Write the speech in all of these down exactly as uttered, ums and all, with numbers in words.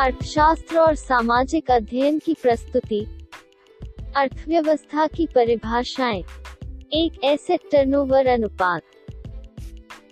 अर्थशास्त्र और सामाजिक अध्ययन की प्रस्तुति। अर्थव्यवस्था की परिभाषाएं। एक, एसेट टर्नओवर अनुपात।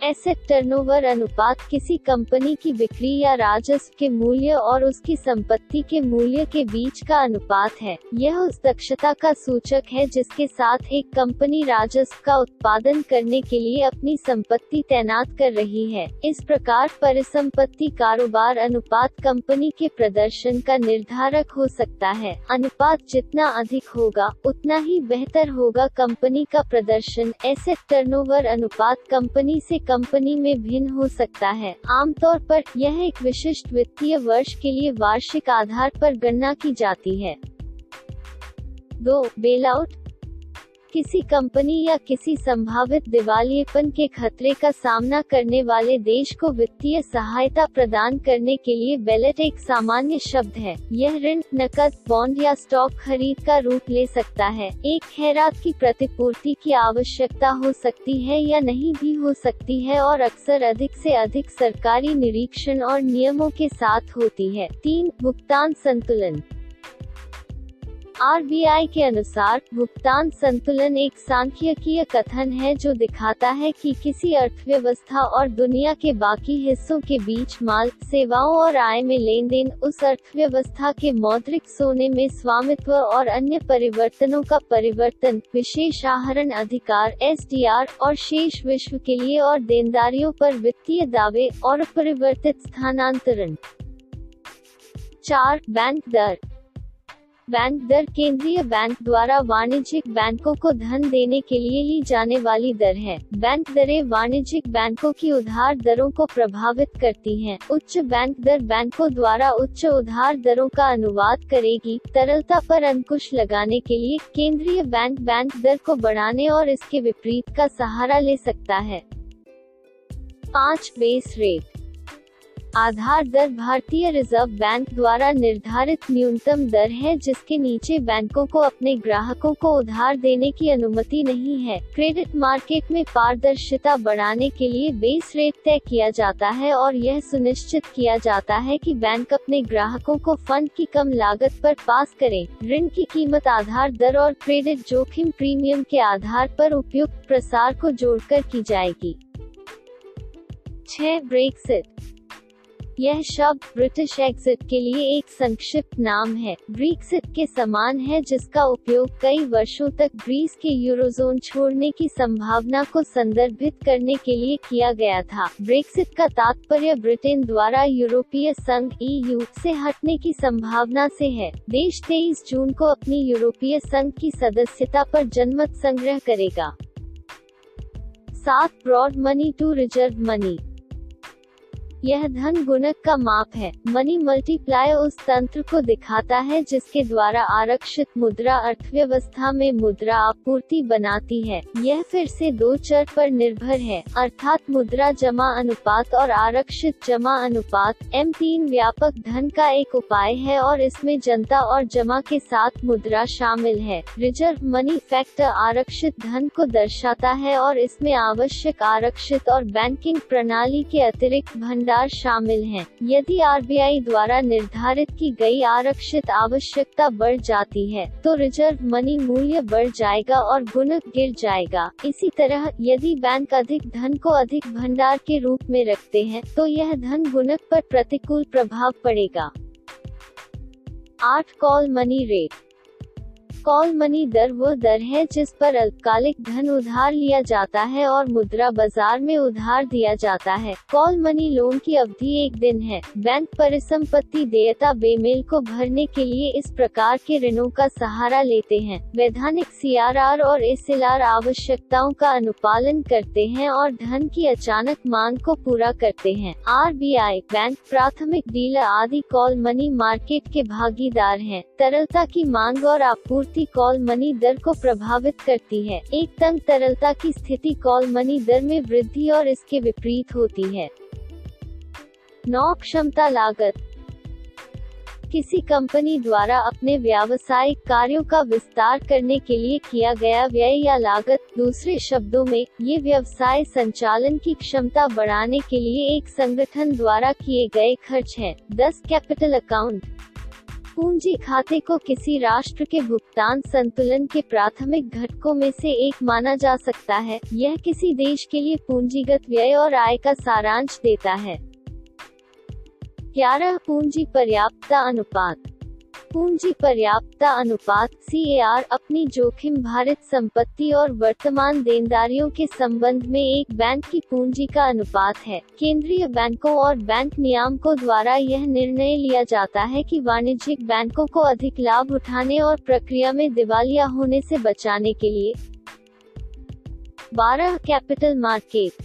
एसेट टर्नओवर अनुपात किसी कंपनी की बिक्री या राजस्व के मूल्य और उसकी संपत्ति के मूल्य के बीच का अनुपात है। यह उस दक्षता का सूचक है जिसके साथ एक कंपनी राजस्व का उत्पादन करने के लिए अपनी संपत्ति तैनात कर रही है। इस प्रकार परिसंपत्ति कारोबार अनुपात कंपनी के प्रदर्शन का निर्धारक हो सकता है। अनुपात जितना अधिक होगा उतना ही बेहतर होगा कंपनी का प्रदर्शन। एसेट टर्नओवर अनुपात कंपनी से कंपनी में भिन्न हो सकता है। आमतौर पर यह एक विशिष्ट वित्तीय वर्ष के लिए वार्षिक आधार पर गणना की जाती है। दो, बेलआउट। किसी कंपनी या किसी संभावित दिवालियेपन के खतरे का सामना करने वाले देश को वित्तीय सहायता प्रदान करने के लिए बेलआउट एक सामान्य शब्द है। यह ऋण, नकद, बॉन्ड या स्टॉक खरीद का रूप ले सकता है। एक खैरात की प्रतिपूर्ति की आवश्यकता हो सकती है या नहीं भी हो सकती है और अक्सर अधिक से अधिक सरकारी निरीक्षण और नियमों के साथ होती है। तीन, भुगतान संतुलन। आर बी आई के अनुसार भुगतान संतुलन एक सांख्यिकीय कथन है जो दिखाता है कि किसी अर्थव्यवस्था और दुनिया के बाकी हिस्सों के बीच माल, सेवाओं और आय में लेन देन उस अर्थव्यवस्था के मौद्रिक सोने में स्वामित्व और अन्य परिवर्तनों का परिवर्तन, विशेष आहरण अधिकार एस डी आर और शेष विश्व के लिए और देनदारियों पर वित्तीय दावे और अपरिवर्तित स्थानांतरण। चार, बैंक दर। बैंक दर केंद्रीय बैंक द्वारा वाणिज्यिक बैंकों को धन देने के लिए ली जाने वाली दर है। बैंक दरें वाणिज्यिक बैंकों की उधार दरों को प्रभावित करती हैं। उच्च बैंक दर बैंकों द्वारा उच्च उधार दरों का अनुवाद करेगी। तरलता पर अंकुश लगाने के लिए केंद्रीय बैंक बैंक दर को बढ़ाने और इसके विपरीत का सहारा ले सकता है। पाँच, बेस रेट। आधार दर भारतीय रिजर्व बैंक द्वारा निर्धारित न्यूनतम दर है जिसके नीचे बैंकों को अपने ग्राहकों को उधार देने की अनुमति नहीं है। क्रेडिट मार्केट में पारदर्शिता बढ़ाने के लिए बेस रेट तय किया जाता है और यह सुनिश्चित किया जाता है कि बैंक अपने ग्राहकों को फंड की कम लागत पर पास करें। ऋण की कीमत आधार दर और क्रेडिट जोखिम प्रीमियम के आधार पर उपयुक्त प्रसार को जोड़कर की जाएगी। छह, ब्रेक्सिट। यह शब्द ब्रिटिश एग्जिट के लिए एक संक्षिप्त नाम है। ब्रेक्सिट के समान है जिसका उपयोग कई वर्षों तक ग्रीस के यूरोजोन छोड़ने की संभावना को संदर्भित करने के लिए किया गया था। ब्रेक्सिट का तात्पर्य ब्रिटेन द्वारा यूरोपीय संघ ई यू से हटने की संभावना से है। देश तेईस जून को अपनी यूरोपीय संघ की सदस्यता पर जनमत संग्रह करेगा। सात, broad money to reserve money. यह धन गुणक का माप है। मनी मल्टीप्लाय उस तंत्र को दिखाता है जिसके द्वारा आरक्षित मुद्रा अर्थव्यवस्था में मुद्रा आपूर्ति बनाती है। यह फिर से दो चर पर निर्भर है अर्थात मुद्रा जमा अनुपात और आरक्षित जमा अनुपात। एम तीन व्यापक धन का एक उपाय है और इसमें जनता और जमा के साथ मुद्रा शामिल है। रिजर्व मनी फैक्टर आरक्षित धन को दर्शाता है और इसमें आवश्यक आरक्षित और बैंकिंग प्रणाली के अतिरिक्त भंडार शामिल हैं। यदि आर बी आई द्वारा निर्धारित की गई आरक्षित आवश्यकता बढ़ जाती है तो रिजर्व मनी मूल्य बढ़ जाएगा और गुणक गिर जाएगा। इसी तरह यदि बैंक अधिक धन को अधिक भंडार के रूप में रखते हैं तो यह धन गुणक पर प्रतिकूल प्रभाव पड़ेगा। आठ, call money rate. Call money दर वो दर है जिस पर अल्पकालिक धन उधार लिया जाता है और मुद्रा बाजार में उधार दिया जाता है। कॉल मनी लोन की अवधि एक दिन है। बैंक परिसंपत्ति देयता बेमेल को भरने के लिए इस प्रकार के ऋणों का सहारा लेते हैं। वैधानिक सी आर आर और एस एल आर आवश्यकताओं का अनुपालन करते हैं और धन की अचानक मांग को पूरा करते हैं। आर बी आई, बैंक, प्राथमिक डीलर आदि कॉल मनी मार्केट के भागीदार है। तरलता की मांग और आपूर्ति कॉल मनी दर को प्रभावित करती है। एक तंग तरलता की स्थिति कॉल मनी दर में वृद्धि और इसके विपरीत होती है। नौ, क्षमता लागत। किसी कंपनी द्वारा अपने व्यावसायिक कार्यों का विस्तार करने के लिए किया गया व्यय या लागत। दूसरे शब्दों में, ये व्यवसाय संचालन की क्षमता बढ़ाने के लिए एक संगठन द्वारा किए गए खर्च हैं। दस कैपिटल अकाउंट। पूंजी खाते को किसी राष्ट्र के भुगतान संतुलन के प्राथमिक घटकों में से एक माना जा सकता है। यह किसी देश के लिए पूंजीगत व्यय और आय का सारांश देता है। ग्यारह पूंजी पर्याप्तता अनुपात। पूंजी पर्याप्तता अनुपात (सी ए आर) अपनी जोखिम भारित संपत्ति और वर्तमान देनदारियों के संबंध में एक बैंक की पूंजी का अनुपात है। केंद्रीय बैंकों और बैंक नियामकों द्वारा यह निर्णय लिया जाता है कि वाणिज्यिक बैंकों को अधिक लाभ उठाने और प्रक्रिया में दिवालिया होने से बचाने के लिए। बारह कैपिटल मार्केट।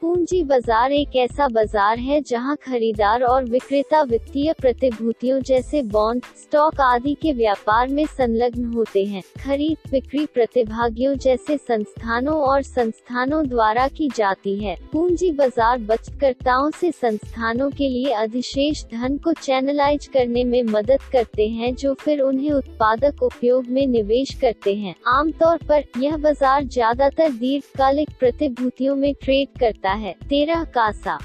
पूंजी बाजार एक ऐसा बाजार है जहां खरीदार और विक्रेता वित्तीय प्रतिभूतियों जैसे बॉन्ड, स्टॉक आदि के व्यापार में संलग्न होते हैं। खरीद बिक्री प्रतिभागियों जैसे संस्थानों और संस्थानों द्वारा की जाती है। पूंजी बाजार बचतकर्ताओं से संस्थानों के लिए अधिशेष धन को चैनलाइज करने में मदद करते हैं, जो फिर उन्हें उत्पादक उपयोग में निवेश करते हैं। आमतौर पर यह बाजार ज्यादातर दीर्घकालिक प्रतिभूतियों में ट्रेड करता है है। तेरह कासा।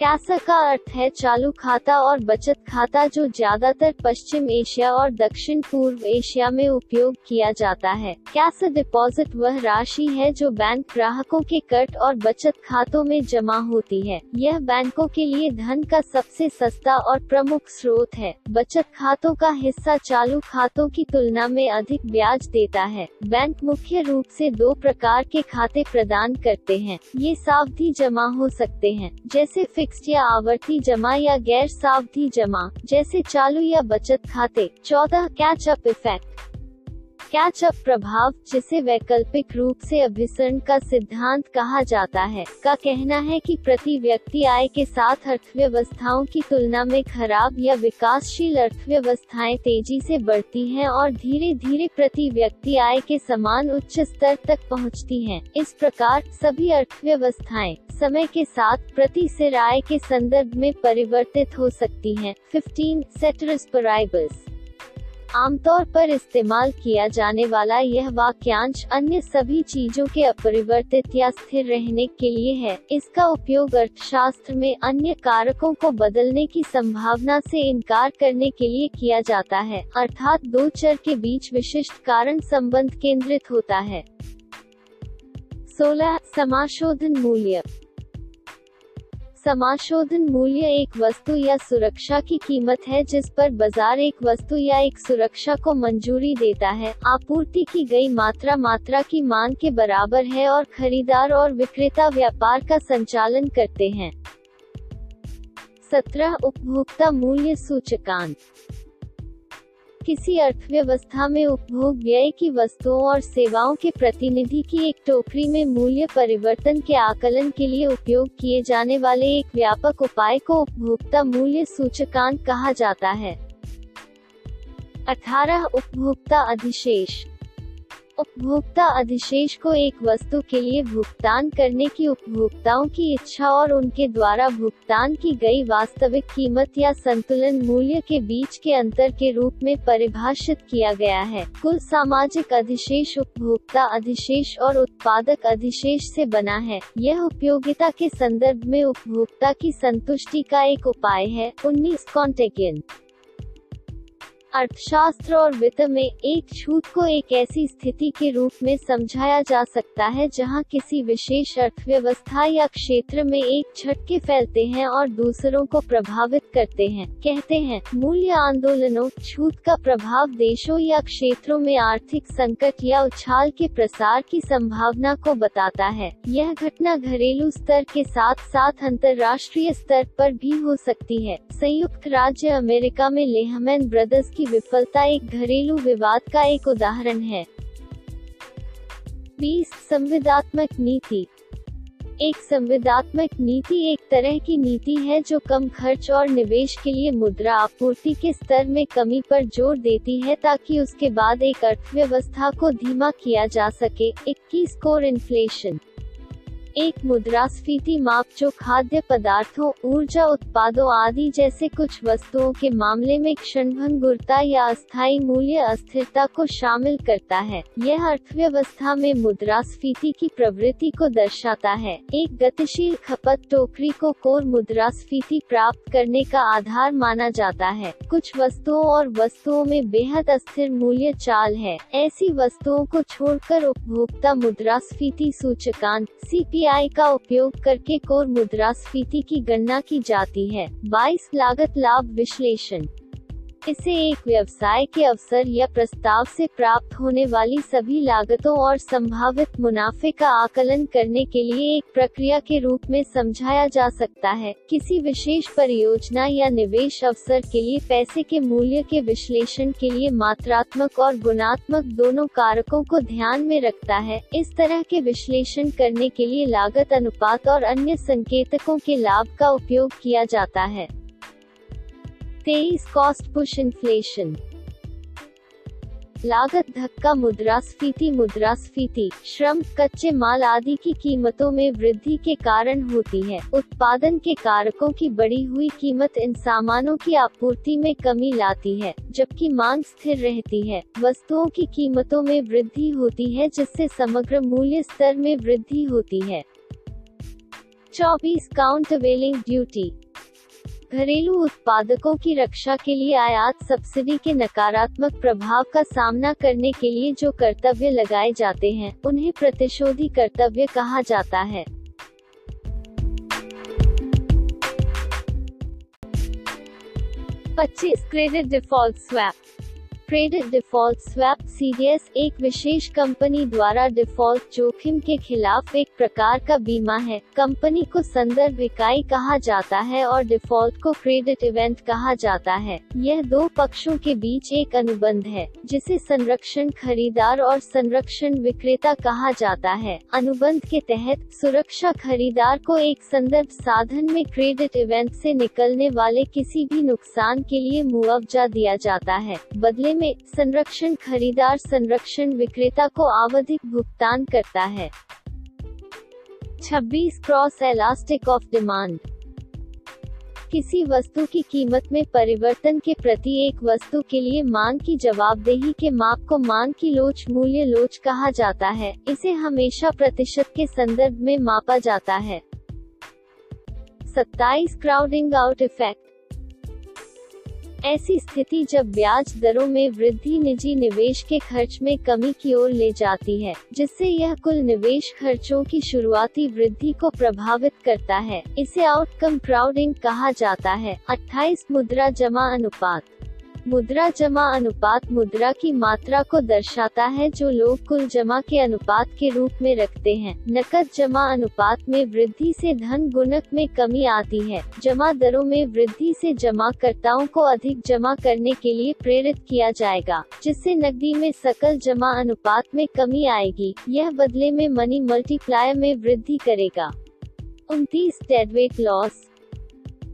कासा का अर्थ है चालू खाता और बचत खाता, जो ज्यादातर पश्चिम एशिया और दक्षिण पूर्व एशिया में उपयोग किया जाता है। कासा डिपॉजिट वह राशि है जो बैंक ग्राहकों के कट और बचत खातों में जमा होती है। यह बैंकों के लिए धन का सबसे सस्ता और प्रमुख स्रोत है। बचत खातों का हिस्सा चालू खातों की तुलना में अधिक ब्याज देता है। बैंक मुख्य रूप से दो प्रकार के खाते प्रदान करते हैं। ये सावधि जमा हो सकते हैं, जैसे फिक्स्ड या आवर्ती जमा, या गैर सावधि जमा जैसे चालू या बचत खाते। चौदह catch up effect. Catch up प्रभाव, जिसे वैकल्पिक रूप से अभिसरण का सिद्धांत कहा जाता है, का कहना है कि प्रति व्यक्ति आय के साथ अर्थव्यवस्थाओं की तुलना में खराब या विकासशील अर्थव्यवस्थाएं तेजी से बढ़ती हैं और धीरे धीरे प्रति व्यक्ति आय के समान उच्च स्तर तक पहुंचती हैं। इस प्रकार सभी अर्थव्यवस्थाएं समय के साथ प्रति सिर आय के संदर्भ में परिवर्तित हो सकती हैं। Fifteen ceteris paribus. आमतौर पर इस्तेमाल किया जाने वाला यह वाक्यांश अन्य सभी चीजों के अपरिवर्तित या स्थिर रहने के लिए है। इसका उपयोग अर्थशास्त्र में अन्य कारकों को बदलने की संभावना से इनकार करने के लिए किया जाता है, अर्थात दो चर के बीच विशिष्ट कारण संबंध केंद्रित होता है। सोलह समाशोधन मूल्य। समाशोधन मूल्य एक वस्तु या सुरक्षा की कीमत है जिस पर बाजार एक वस्तु या एक सुरक्षा को मंजूरी देता है। आपूर्ति की गई मात्रा मात्रा की मांग के बराबर है और खरीदार और विक्रेता व्यापार का संचालन करते हैं। सत्रह उपभोक्ता मूल्य सूचकांक। किसी अर्थव्यवस्था में उपभोग व्यय की वस्तुओं और सेवाओं के प्रतिनिधि की एक टोकरी में मूल्य परिवर्तन के आकलन के लिए उपयोग किए जाने वाले एक व्यापक उपाय को उपभोक्ता मूल्य सूचकांक कहा जाता है। अठारह उपभोक्ता अधिशेष। उपभोक्ता अधिशेष को एक वस्तु के लिए भुगतान करने की उपभोक्ताओं की इच्छा और उनके द्वारा भुगतान की गई वास्तविक कीमत या संतुलन मूल्य के बीच के अंतर के रूप में परिभाषित किया गया है। कुल सामाजिक अधिशेष उपभोक्ता अधिशेष और उत्पादक अधिशेष से बना है। यह उपयोगिता के संदर्भ में उपभोक्ता की संतुष्टि का एक उपाय है। उन्नीस कॉन्टेगियन। अर्थशास्त्र और वित्त में एक छूट को एक ऐसी स्थिति के रूप में समझाया जा सकता है जहां किसी विशेष अर्थव्यवस्था या क्षेत्र में एक झटके फैलते हैं और दूसरों को प्रभावित करते हैं। कहते हैं मूल्य आंदोलनों। छूट का प्रभाव देशों या क्षेत्रों में आर्थिक संकट या उछाल के प्रसार की संभावना को बताता है। यह घटना घरेलू स्तर के साथ साथ अंतर्राष्ट्रीय स्तर पर भी हो सकती है। संयुक्त राज्य अमेरिका में लेहमैन ब्रदर्स की विफलता एक घरेलू विवाद का एक उदाहरण है। बीस संविदात्मक नीति। एक संविदात्मक नीति एक तरह की नीति है जो कम खर्च और निवेश के लिए मुद्रा आपूर्ति के स्तर में कमी पर जोर देती है ताकि उसके बाद एक अर्थव्यवस्था को धीमा किया जा सके। इक्कीस कोर इन्फ्लेशन। एक मुद्रास्फीति माप जो खाद्य पदार्थों, ऊर्जा उत्पादों आदि जैसे कुछ वस्तुओं के मामले में क्षणभंगुरता या अस्थायी मूल्य अस्थिरता को शामिल करता है। यह अर्थव्यवस्था में मुद्रास्फीति की प्रवृत्ति को दर्शाता है। एक गतिशील खपत टोकरी को कोर मुद्रास्फीति प्राप्त करने का आधार माना जाता है। कुछ वस्तुओं और वस्तुओं में बेहद अस्थिर मूल्य चाल है। ऐसी वस्तुओं को छोड़कर उपभोक्ता मुद्रास्फीति सूचकांक (सी पी आई) का उपयोग करके कोर मुद्रास्फीति की गणना की जाती है। बाईस लागत लाभ विश्लेषण। इसे एक व्यवसाय के अवसर या प्रस्ताव से प्राप्त होने वाली सभी लागतों और संभावित मुनाफे का आकलन करने के लिए एक प्रक्रिया के रूप में समझाया जा सकता है। किसी विशेष परियोजना या निवेश अवसर के लिए पैसे के मूल्य के विश्लेषण के लिए मात्रात्मक और गुणात्मक दोनों कारकों को ध्यान में रखता है। इस तरह के विश्लेषण करने के लिए लागत अनुपात और अन्य संकेतकों के लाभ का उपयोग किया जाता है। तेईस कॉस्ट पुश इन्फ्लेशन। लागत धक्का मुद्रास्फीति मुद्रास्फीति श्रम, कच्चे माल आदि की कीमतों में वृद्धि के कारण होती है। उत्पादन के कारकों की बढ़ी हुई कीमत इन सामानों की आपूर्ति में कमी लाती है, जबकि मांग स्थिर रहती है। वस्तुओं की कीमतों में वृद्धि होती है, जिससे समग्र मूल्य स्तर में वृद्धि होती है। चौबीस काउंटरवेलिंग ड्यूटी। घरेलू उत्पादकों की रक्षा के लिए आयात सब्सिडी के नकारात्मक प्रभाव का सामना करने के लिए जो कर्तव्य लगाए जाते हैं, उन्हें प्रतिशोधी कर्तव्य कहा जाता है। पच्चीस credit default swap. Credit default swap (C D S) एक विशेष कंपनी द्वारा डिफॉल्ट जोखिम के खिलाफ एक प्रकार का बीमा है। कंपनी को संदर्भ इकाई कहा जाता है और डिफॉल्ट को क्रेडिट इवेंट कहा जाता है। यह दो पक्षों के बीच एक अनुबंध है, जिसे संरक्षण खरीदार और संरक्षण विक्रेता कहा जाता है। अनुबंध के तहत सुरक्षा खरीदार को एक संदर्भ साधन में क्रेडिट इवेंट से निकलने वाले किसी भी नुकसान के लिए मुआवजा दिया जाता है। बदले में संरक्षण खरीदार संरक्षण विक्रेता को आवधिक भुगतान करता है। छब्बीस क्रॉस इलास्टिक ऑफ डिमांड। किसी वस्तु की कीमत में परिवर्तन के प्रति एक वस्तु के लिए मांग की जवाबदेही के माप को मांग की लोच मूल्य लोच कहा जाता है। इसे हमेशा प्रतिशत के संदर्भ में मापा जाता है। सत्ताईस क्राउडिंग आउट इफेक्ट। ऐसी स्थिति जब ब्याज दरों में वृद्धि निजी निवेश के खर्च में कमी की ओर ले जाती है, जिससे यह कुल निवेश खर्चों की शुरुआती वृद्धि को प्रभावित करता है। इसे आउटकम क्राउडिंग कहा जाता है। अट्ठाईस मुद्रा जमा अनुपात। मुद्रा जमा अनुपात मुद्रा की मात्रा को दर्शाता है जो लोग कुल जमा के अनुपात के रूप में रखते हैं। नकद जमा अनुपात में वृद्धि से धन गुणक में कमी आती है। जमा दरों में वृद्धि से जमाकर्ताओं को अधिक जमा करने के लिए प्रेरित किया जाएगा, जिससे नकदी में सकल जमा अनुपात में कमी आएगी। यह बदले में मनी मल्टीप्लायर में वृद्धि करेगा। उनतीस डेडवेट लॉस।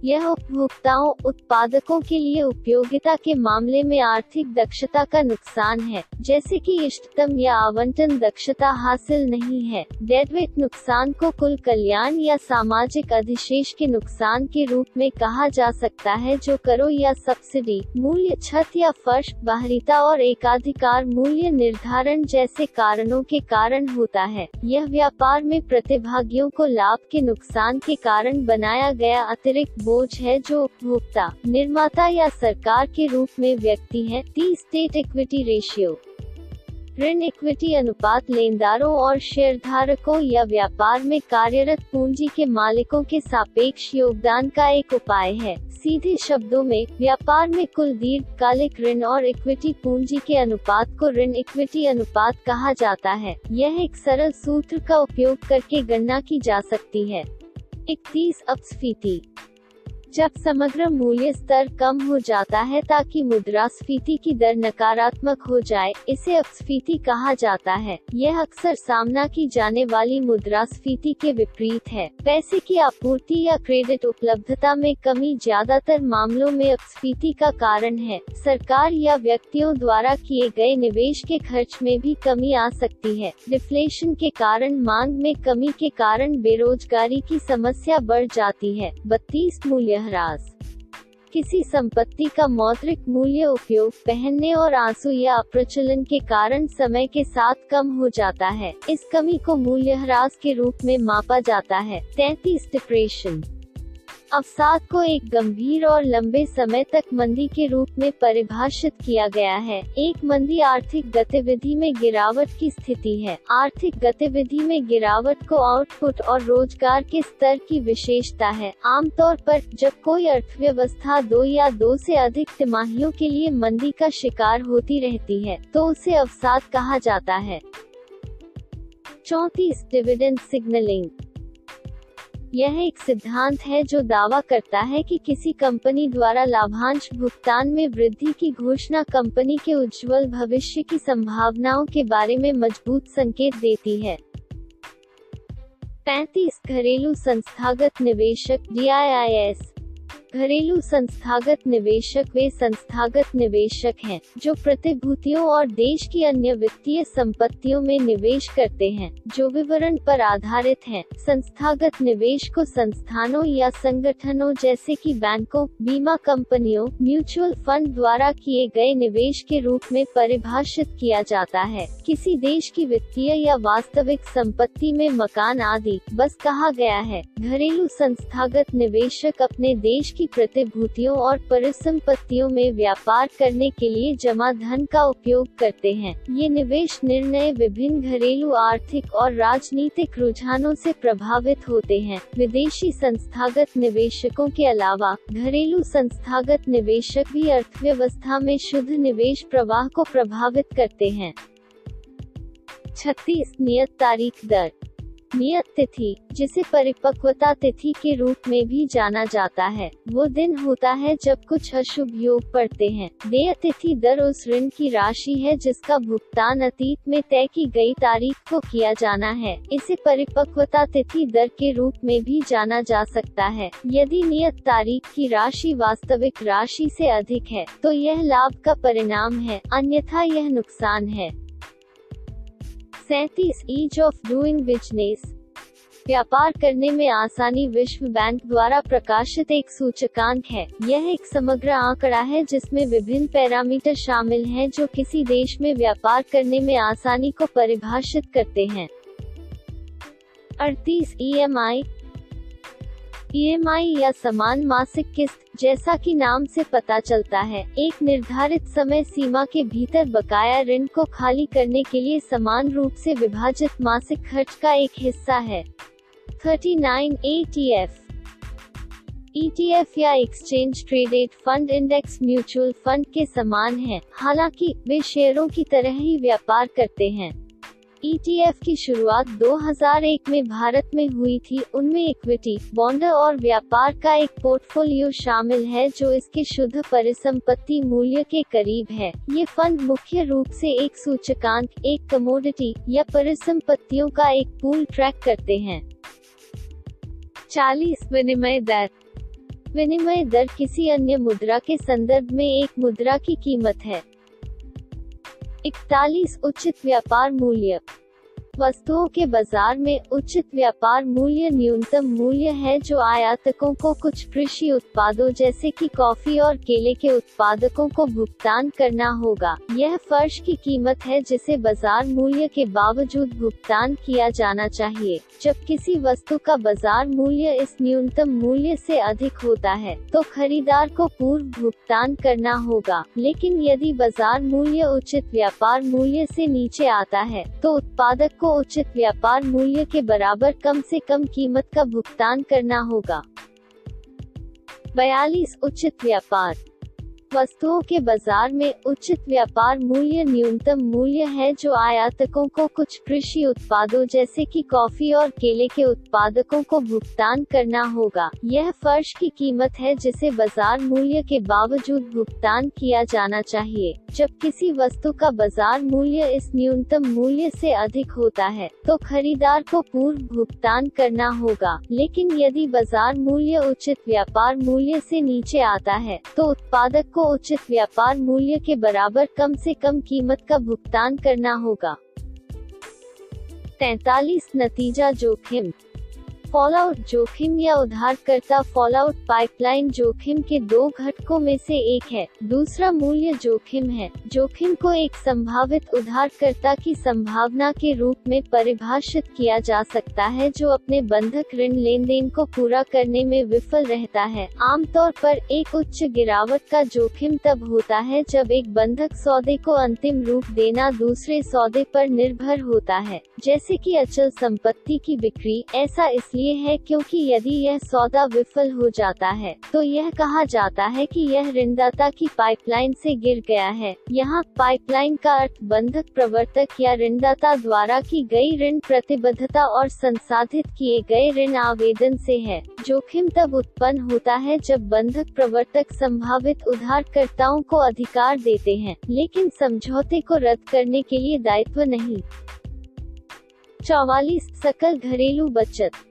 यह उपभोक्ताओं, उत्पादकों के लिए उपयोगिता के मामले में आर्थिक दक्षता का नुकसान है, जैसे कि इष्टतम या आवंटन दक्षता हासिल नहीं है। डेडवेट नुकसान को कुल कल्याण या सामाजिक अधिशेष के नुकसान के रूप में कहा जा सकता है, जो करों या सब्सिडी, मूल्य छत या फर्श, बाहरीता और एकाधिकार मूल्य निर्धारण जैसे कारणों के कारण होता है। यह व्यापार में प्रतिभागियों को लाभ के नुकसान के कारण बनाया गया अतिरिक्त बोझ है जो उपभोक्ता, निर्माता या सरकार के रूप में व्यक्ति है। तीस डेट इक्विटी रेशियो। ऋण इक्विटी अनुपात लेनदारों और शेयरधारकों या व्यापार में कार्यरत पूंजी के मालिकों के सापेक्ष योगदान का एक उपाय है। सीधे शब्दों में, व्यापार में कुल दीर्घकालिक ऋण और इक्विटी पूंजी के अनुपात को ऋण इक्विटी अनुपात कहा जाता है। यह एक सरल सूत्र का उपयोग करके गणना की जा सकती है। इकतीस अपस्फीति। जब समग्र मूल्य स्तर कम हो जाता है ताकि मुद्रास्फीति की दर नकारात्मक हो जाए, इसे अपस्फीति कहा जाता है। यह अक्सर सामना की जाने वाली मुद्रास्फीति के विपरीत है। पैसे की आपूर्ति या क्रेडिट उपलब्धता में कमी ज्यादातर मामलों में अपस्फीति का कारण है। सरकार या व्यक्तियों द्वारा किए गए निवेश के खर्च में भी कमी आ सकती है। डिफ्लेशन के कारण मांग में कमी के कारण बेरोजगारी की समस्या बढ़ जाती है। बत्तीस मूल्य ह्रास। किसी संपत्ति का मौद्रिक मूल्य उपयोग, पहनने और आंसू या अप्रचलन के कारण समय के साथ कम हो जाता है। इस कमी को मूल्यह्रास के रूप में मापा जाता है। तैंतीस डिप्रेशन। अवसाद को एक गंभीर और लंबे समय तक मंदी के रूप में परिभाषित किया गया है। एक मंदी आर्थिक गतिविधि में गिरावट की स्थिति है। आर्थिक गतिविधि में गिरावट को आउटपुट और रोजगार के स्तर की विशेषता है। आमतौर पर, जब कोई अर्थव्यवस्था दो या दो से अधिक तिमाहियों के लिए मंदी का शिकार होती रहती है, तो उसे अवसाद कहा जाता है। चौंतीस डिविडेंड सिग्नलिंग। यह एक सिद्धांत है जो दावा करता है कि किसी कंपनी द्वारा लाभांश भुगतान में वृद्धि की घोषणा कंपनी के उज्ज्वल भविष्य की संभावनाओं के बारे में मजबूत संकेत देती है। पैंतीस घरेलू संस्थागत निवेशक (D I I S). घरेलू संस्थागत निवेशक वे संस्थागत निवेशक हैं जो प्रतिभूतियों और देश की अन्य वित्तीय संपत्तियों में निवेश करते हैं जो विवरण पर आधारित हैं। संस्थागत निवेश को संस्थानों या संगठनों जैसे कि बैंकों, बीमा कंपनियों, म्यूचुअल फंड द्वारा किए गए निवेश के रूप में परिभाषित किया जाता है। किसी देश की वित्तीय या वास्तविक संपत्ति में मकान आदि बस कहा गया है। घरेलू संस्थागत निवेशक अपने देश की प्रतिभूतियों और परिसंपत्तियों में व्यापार करने के लिए जमा धन का उपयोग करते हैं। ये निवेश निर्णय विभिन्न घरेलू आर्थिक और राजनीतिक रुझानों से प्रभावित होते हैं। विदेशी संस्थागत निवेशकों के अलावा घरेलू संस्थागत निवेशक भी अर्थव्यवस्था में शुद्ध निवेश प्रवाह को प्रभावित करते हैं। छत्तीस नियत तारीख दर। नियत तिथि, जिसे परिपक्वता तिथि के रूप में भी जाना जाता है, वो दिन होता है जब कुछ अशुभ योग पड़ते हैं। देय तिथि दर उस ऋण की राशि है जिसका भुगतान अतीत में तय की गई तारीख को किया जाना है। इसे परिपक्वता तिथि दर के रूप में भी जाना जा सकता है। यदि नियत तारीख की राशि वास्तविक राशि से अधिक है तो यह लाभ का परिणाम है, अन्यथा यह नुकसान है। सैंतीस ईज ऑफ डूइंग बिजनेस। व्यापार करने में आसानी विश्व बैंक द्वारा प्रकाशित एक सूचकांक है। यह एक समग्र आंकड़ा है जिसमें विभिन्न पैरामीटर शामिल हैं जो किसी देश में व्यापार करने में आसानी को परिभाषित करते हैं। अड़तीस ई एम आई। ई एम आई या समान मासिक किस्त, जैसा कि नाम से पता चलता है, एक निर्धारित समय सीमा के भीतर बकाया ऋण को खाली करने के लिए समान रूप से विभाजित मासिक खर्च का एक हिस्सा है। उनतालीस E T F. E T F या exchange traded fund index mutual fund के समान है, हालांकि वे शेयरों की तरह ही व्यापार करते हैं। ई टी एफ की शुरुआत दो हज़ार एक में भारत में हुई थी। उनमें इक्विटी, बॉन्ड और व्यापार का एक पोर्टफोलियो शामिल है जो इसके शुद्ध परिसंपत्ति मूल्य के करीब है। ये फंड मुख्य रूप से एक सूचकांक, एक कमोडिटी या परिसंपत्तियों का एक पूल ट्रैक करते हैं। चालीस विनिमय दर। विनिमय दर किसी अन्य मुद्रा के संदर्भ में एक मुद्रा की कीमत है। इकतालीस उचित व्यापार मूल्य। वस्तुओं के बाजार में उचित व्यापार मूल्य न्यूनतम मूल्य है जो आयातकों को कुछ कृषि उत्पादों जैसे कि कॉफी और केले के उत्पादकों को भुगतान करना होगा। यह फर्श की कीमत है जिसे बाजार मूल्य के बावजूद भुगतान किया जाना चाहिए। जब किसी वस्तु का बाजार मूल्य इस न्यूनतम मूल्य से अधिक होता है तो खरीदार को पूर्व भुगतान करना होगा, लेकिन यदि बाजार मूल्य उचित व्यापार मूल्य से नीचे आता है तो उत्पादक को उचित व्यापार मूल्य के बराबर कम से कम कीमत का भुगतान करना होगा। बयालीस उचित व्यापार। वस्तुओं के बाजार में उचित व्यापार मूल्य न्यूनतम मूल्य है जो आयातकों को कुछ कृषि उत्पादों जैसे कि कॉफी और केले के उत्पादकों को भुगतान करना होगा। यह फर्श की कीमत है जिसे बाजार मूल्य के बावजूद भुगतान किया जाना चाहिए। जब किसी वस्तु का बाजार मूल्य इस न्यूनतम मूल्य से अधिक होता है तो खरीदार को पूर्व भुगतान करना होगा, लेकिन यदि बाजार मूल्य उचित व्यापार मूल्य से नीचे आता है तो उत्पादक को उचित व्यापार मूल्य के बराबर कम से कम कीमत का भुगतान करना होगा। तैंतालीस नतीजा जोखिम। फॉलआउट जोखिम या उधारकर्ता फॉलआउट पाइपलाइन जोखिम के दो घटकों में से एक है, दूसरा मूल्य जोखिम है। जोखिम को एक संभावित उधारकर्ता की संभावना के रूप में परिभाषित किया जा सकता है जो अपने बंधक ऋण लेन देन को पूरा करने में विफल रहता है। आमतौर पर एक उच्च गिरावट का जोखिम तब होता है जब एक बंधक सौदे को अंतिम रूप देना दूसरे सौदे पर निर्भर होता है, जैसे कि अचल संपत्ति की बिक्री। ऐसा इसलिए ये है क्योंकि यदि यह सौदा विफल हो जाता है तो यह कहा जाता है कि यह ऋणदाता की पाइपलाइन से गिर गया है। यहाँ पाइपलाइन का अर्थ बंधक प्रवर्तक या ऋणदाता द्वारा की गई ऋण प्रतिबद्धता और संसाधित किए गए ऋण आवेदन से है। जोखिम तब उत्पन्न होता है जब बंधक प्रवर्तक संभावित उधारकर्ताओं को अधिकार देते हैं लेकिन समझौते को रद्द करने के लिए दायित्व नहीं। चौवालीस सकल घरेलू बचत।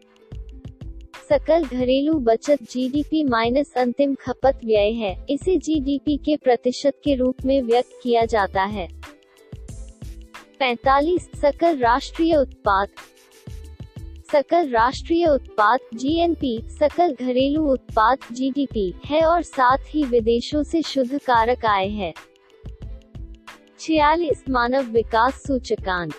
सकल घरेलू बचत जीडीपी माइनस अंतिम खपत व्यय है। इसे जीडीपी के प्रतिशत के रूप में व्यक्त किया जाता है। पैंतालीस सकल राष्ट्रीय उत्पाद। सकल राष्ट्रीय उत्पाद जीएनपी सकल घरेलू उत्पाद जीडीपी है और साथ ही विदेशों से शुद्ध कारक आय है। छियालीस मानव विकास सूचकांक।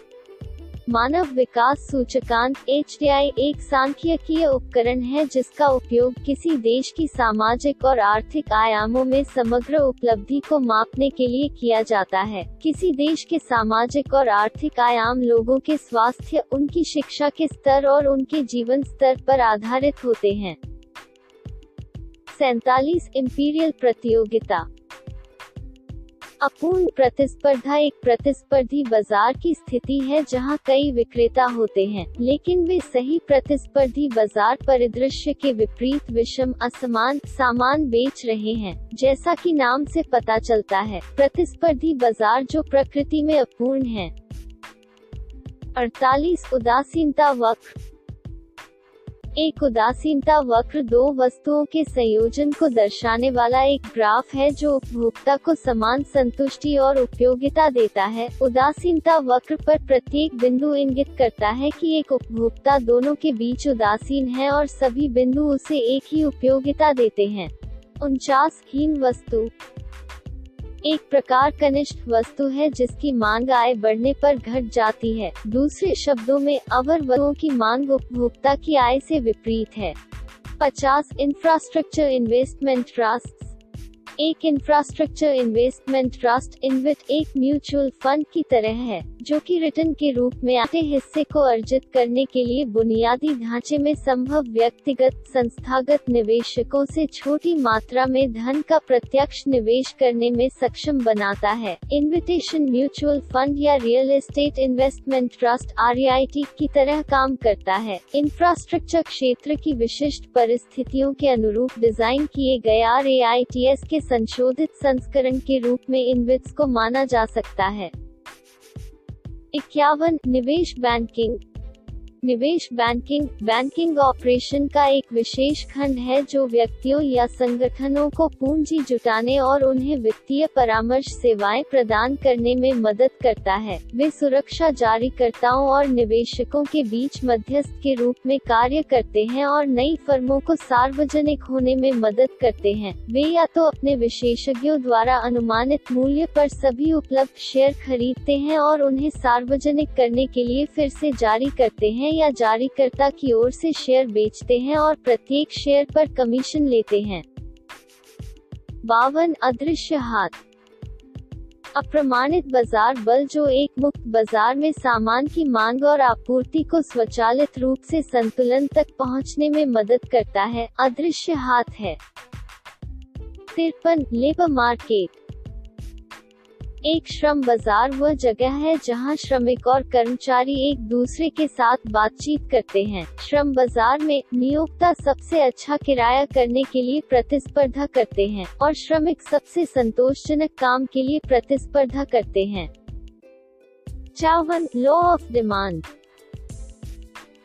मानव विकास सूचकांक एच डी आई एक सांख्यिकीय उपकरण है जिसका उपयोग किसी देश की सामाजिक और आर्थिक आयामों में समग्र उपलब्धि को मापने के लिए किया जाता है। किसी देश के सामाजिक और आर्थिक आयाम लोगों के स्वास्थ्य, उनकी शिक्षा के स्तर और उनके जीवन स्तर पर आधारित होते हैं। सैंतालीस इंपीरियल प्रतियोगिता। अपूर्ण प्रतिस्पर्धा एक प्रतिस्पर्धी बाजार की स्थिति है जहां कई विक्रेता होते हैं लेकिन वे सही प्रतिस्पर्धी बाजार परिदृश्य के विपरीत विषम असमान सामान बेच रहे हैं। जैसा कि नाम से पता चलता है, प्रतिस्पर्धी बाजार जो प्रकृति में अपूर्ण है। अड़तालीस उदासीनता वक्र। एक उदासीनता वक्र दो वस्तुओं के संयोजन को दर्शाने वाला एक ग्राफ है जो उपभोक्ता को समान संतुष्टि और उपयोगिता देता है। उदासीनता वक्र पर प्रत्येक बिंदु इंगित करता है कि एक उपभोक्ता दोनों के बीच उदासीन है और सभी बिंदु उसे एक ही उपयोगिता देते हैं। उनचास हीन वस्तु। एक प्रकार कनिष्ठ वस्तु है जिसकी मांग आय बढ़ने पर घट जाती है। दूसरे शब्दों में अवर वस्तुओं की मांग उपभोक्ता की आय से विपरीत है। पचास इंफ्रास्ट्रक्चर इन्वेस्टमेंट ट्रस्ट। एक इंफ्रास्ट्रक्चर इन्वेस्टमेंट ट्रस्ट इन्वेट एक म्यूचुअल फंड की तरह है जो कि रिटर्न के रूप में आते हिस्से को अर्जित करने के लिए बुनियादी ढांचे में संभव व्यक्तिगत संस्थागत निवेशकों से छोटी मात्रा में धन का प्रत्यक्ष निवेश करने में सक्षम बनाता है। इन्विटेशन म्यूचुअल फंड या real estate investment trust R E I T की तरह काम करता है। इंफ्रास्ट्रक्चर क्षेत्र की विशिष्ट परिस्थितियों के अनुरूप डिजाइन किए गए R E I T S के संशोधित संस्करण के रूप में इन्विट्स को माना जा सकता है। इक्यावन निवेश बैंकिंग। निवेश बैंकिंग बैंकिंग ऑपरेशन का एक विशेष खंड है जो व्यक्तियों या संगठनों को पूंजी जुटाने और उन्हें वित्तीय परामर्श सेवाएं प्रदान करने में मदद करता है। वे सुरक्षा जारीकर्ताओं और निवेशकों के बीच मध्यस्थ के रूप में कार्य करते हैं और नई फर्मों को सार्वजनिक होने में मदद करते हैं। वे या तो अपने विशेषज्ञों द्वारा अनुमानित मूल्य पर सभी उपलब्ध शेयर खरीदते हैं और उन्हें सार्वजनिक करने के लिए फिर से जारी करते हैं या जारीकर्ता की ओर से शेयर बेचते हैं और प्रत्येक शेयर पर कमीशन लेते हैं। बावन अदृश्य हाथ। अप्रमाणित बाजार बल जो एक मुक्त बाजार में सामान की मांग और आपूर्ति को स्वचालित रूप से संतुलन तक पहुंचने में मदद करता है, अदृश्य हाथ है। तिरपन लेबर मार्केट। एक श्रम बाजार वह जगह है जहां श्रमिक और कर्मचारी एक दूसरे के साथ बातचीत करते हैं। श्रम बाजार में नियोक्ता सबसे अच्छा किराया करने के लिए प्रतिस्पर्धा करते हैं और श्रमिक सबसे संतोषजनक काम के लिए प्रतिस्पर्धा करते हैं। चावन लॉ ऑफ डिमांड।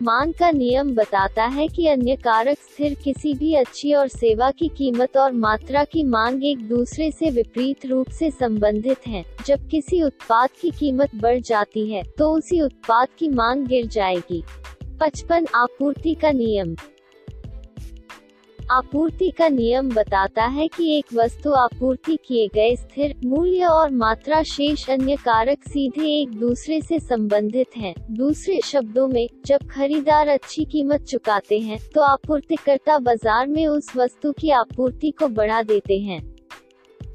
मांग का नियम बताता है कि अन्य कारक स्थिर किसी भी अच्छी और सेवा की कीमत और मात्रा की मांग एक दूसरे से विपरीत रूप से संबंधित हैं। जब किसी उत्पाद की कीमत बढ़ जाती है तो उसी उत्पाद की मांग गिर जाएगी। पचपन आपूर्ति का नियम। आपूर्ति का नियम बताता है कि एक वस्तु आपूर्ति किए गए स्थिर मूल्य और मात्रा शेष अन्य कारक सीधे एक दूसरे से संबंधित हैं। दूसरे शब्दों में, जब खरीदार अच्छी कीमत चुकाते हैं तो आपूर्तिकर्ता बाजार में उस वस्तु की आपूर्ति को बढ़ा देते हैं।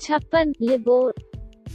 छप्पन LIBOR.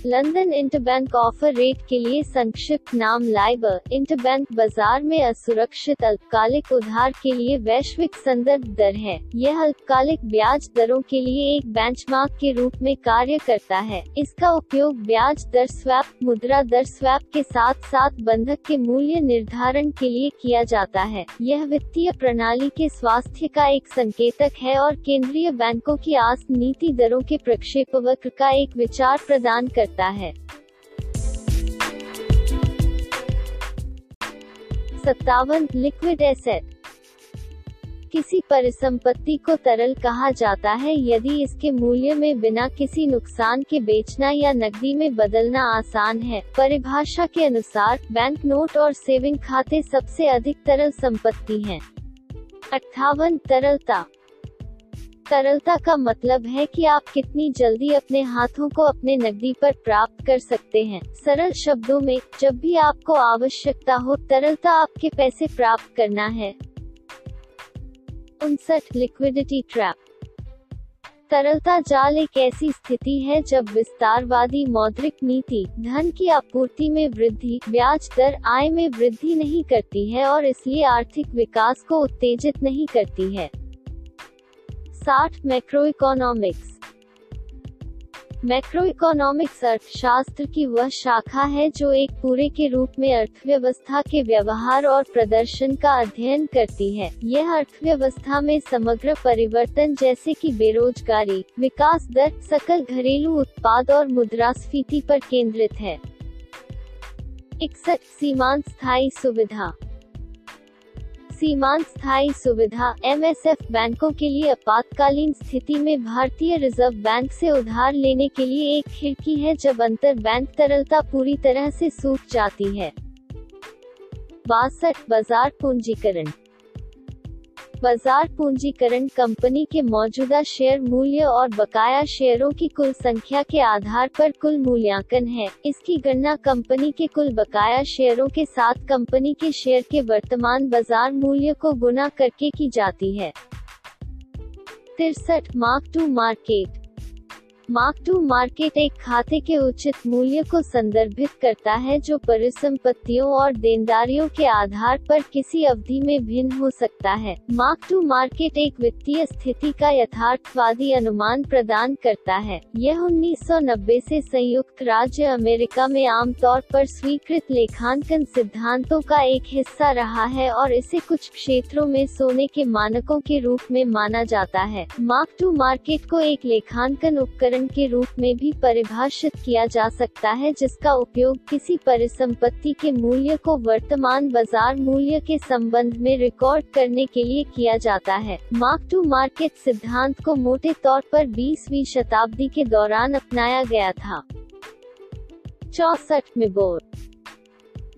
London interbank offer rate के लिए संक्षिप्त नाम लाइबर इंटरबैंक बाजार में असुरक्षित अल्पकालिक उधार के लिए वैश्विक संदर्भ दर है। यह अल्पकालिक ब्याज दरों के लिए एक बेंचमार्क के रूप में कार्य करता है। इसका उपयोग ब्याज दर स्वैप, मुद्रा दर स्वैप के साथ साथ बंधक के मूल्य निर्धारण के लिए किया जाता है। यह वित्तीय प्रणाली के स्वास्थ्य का एक संकेतक है और केंद्रीय बैंकों की आस नीति दरों के प्रक्षेप वक्र का एक विचार प्रदान करता है है। सत्तावन लिक्विड एसेट। किसी परिसंपत्ति को तरल कहा जाता है यदि इसके मूल्य में बिना किसी नुकसान के बेचना या नकदी में बदलना आसान है। परिभाषा के अनुसार बैंक नोट और सेविंग खाते सबसे अधिक तरल संपत्ति हैं। अट्ठावन तरलता। तरलता का मतलब है कि आप कितनी जल्दी अपने हाथों को अपने नकदी पर प्राप्त कर सकते हैं। सरल शब्दों में, जब भी आपको आवश्यकता हो तरलता आपके पैसे प्राप्त करना है। उनसठ लिक्विडिटी ट्रैप। तरलता जाल एक ऐसी स्थिति है जब विस्तारवादी मौद्रिक नीति धन की आपूर्ति में वृद्धि, ब्याज दर, आय में वृद्धि नहीं करती है और इसलिए आर्थिक विकास को उत्तेजित नहीं करती है। साठ मैक्रो इकोनॉमिक्स। मैक्रो इकोनॉमिक्स अर्थशास्त्र की वह शाखा है जो एक पूरे के रूप में अर्थव्यवस्था के व्यवहार और प्रदर्शन का अध्ययन करती है। यह अर्थव्यवस्था में समग्र परिवर्तन जैसे कि बेरोजगारी, विकास दर, सकल घरेलू उत्पाद और मुद्रास्फीति पर केंद्रित है। इकसठ सीमांत स्थायी सुविधा। सीमांत स्थायी सुविधा एम एस एफ बैंकों के लिए आपातकालीन स्थिति में भारतीय रिजर्व बैंक से उधार लेने के लिए एक खिड़की है जब अंतर बैंक तरलता पूरी तरह से सूख जाती है। बासठ बाजार पूंजीकरण। बाजार पूंजीकरण कंपनी के मौजूदा शेयर मूल्य और बकाया शेयरों की कुल संख्या के आधार पर कुल मूल्यांकन है। इसकी गणना कंपनी के कुल बकाया शेयरों के साथ कंपनी के शेयर के वर्तमान बाजार मूल्य को गुणा करके की जाती है। तिरसठ mark to market. Mark to market एक खाते के उचित मूल्य को संदर्भित करता है जो परिसंपत्तियों और देनदारियों के आधार पर किसी अवधि में भिन्न हो सकता है। मार्क टू मार्केट एक वित्तीय स्थिति का यथार्थवादी अनुमान प्रदान करता है। यह उन्नीस सौ नब्बे से संयुक्त राज्य अमेरिका में आमतौर पर स्वीकृत लेखांकन सिद्धांतों का एक हिस्सा रहा है और इसे कुछ क्षेत्रों में सोने के मानकों के रूप में माना जाता है। मार्क टू मार्केट को एक लेखांकन उपकरण के रूप में भी परिभाषित किया जा सकता है जिसका उपयोग किसी परिसंपत्ति के मूल्य को वर्तमान बाजार मूल्य के संबंध में रिकॉर्ड करने के लिए किया जाता है। मार्क टू मार्केट सिद्धांत को मोटे तौर पर बीसवीं शताब्दी के दौरान अपनाया गया था। चौसठ MIBOR.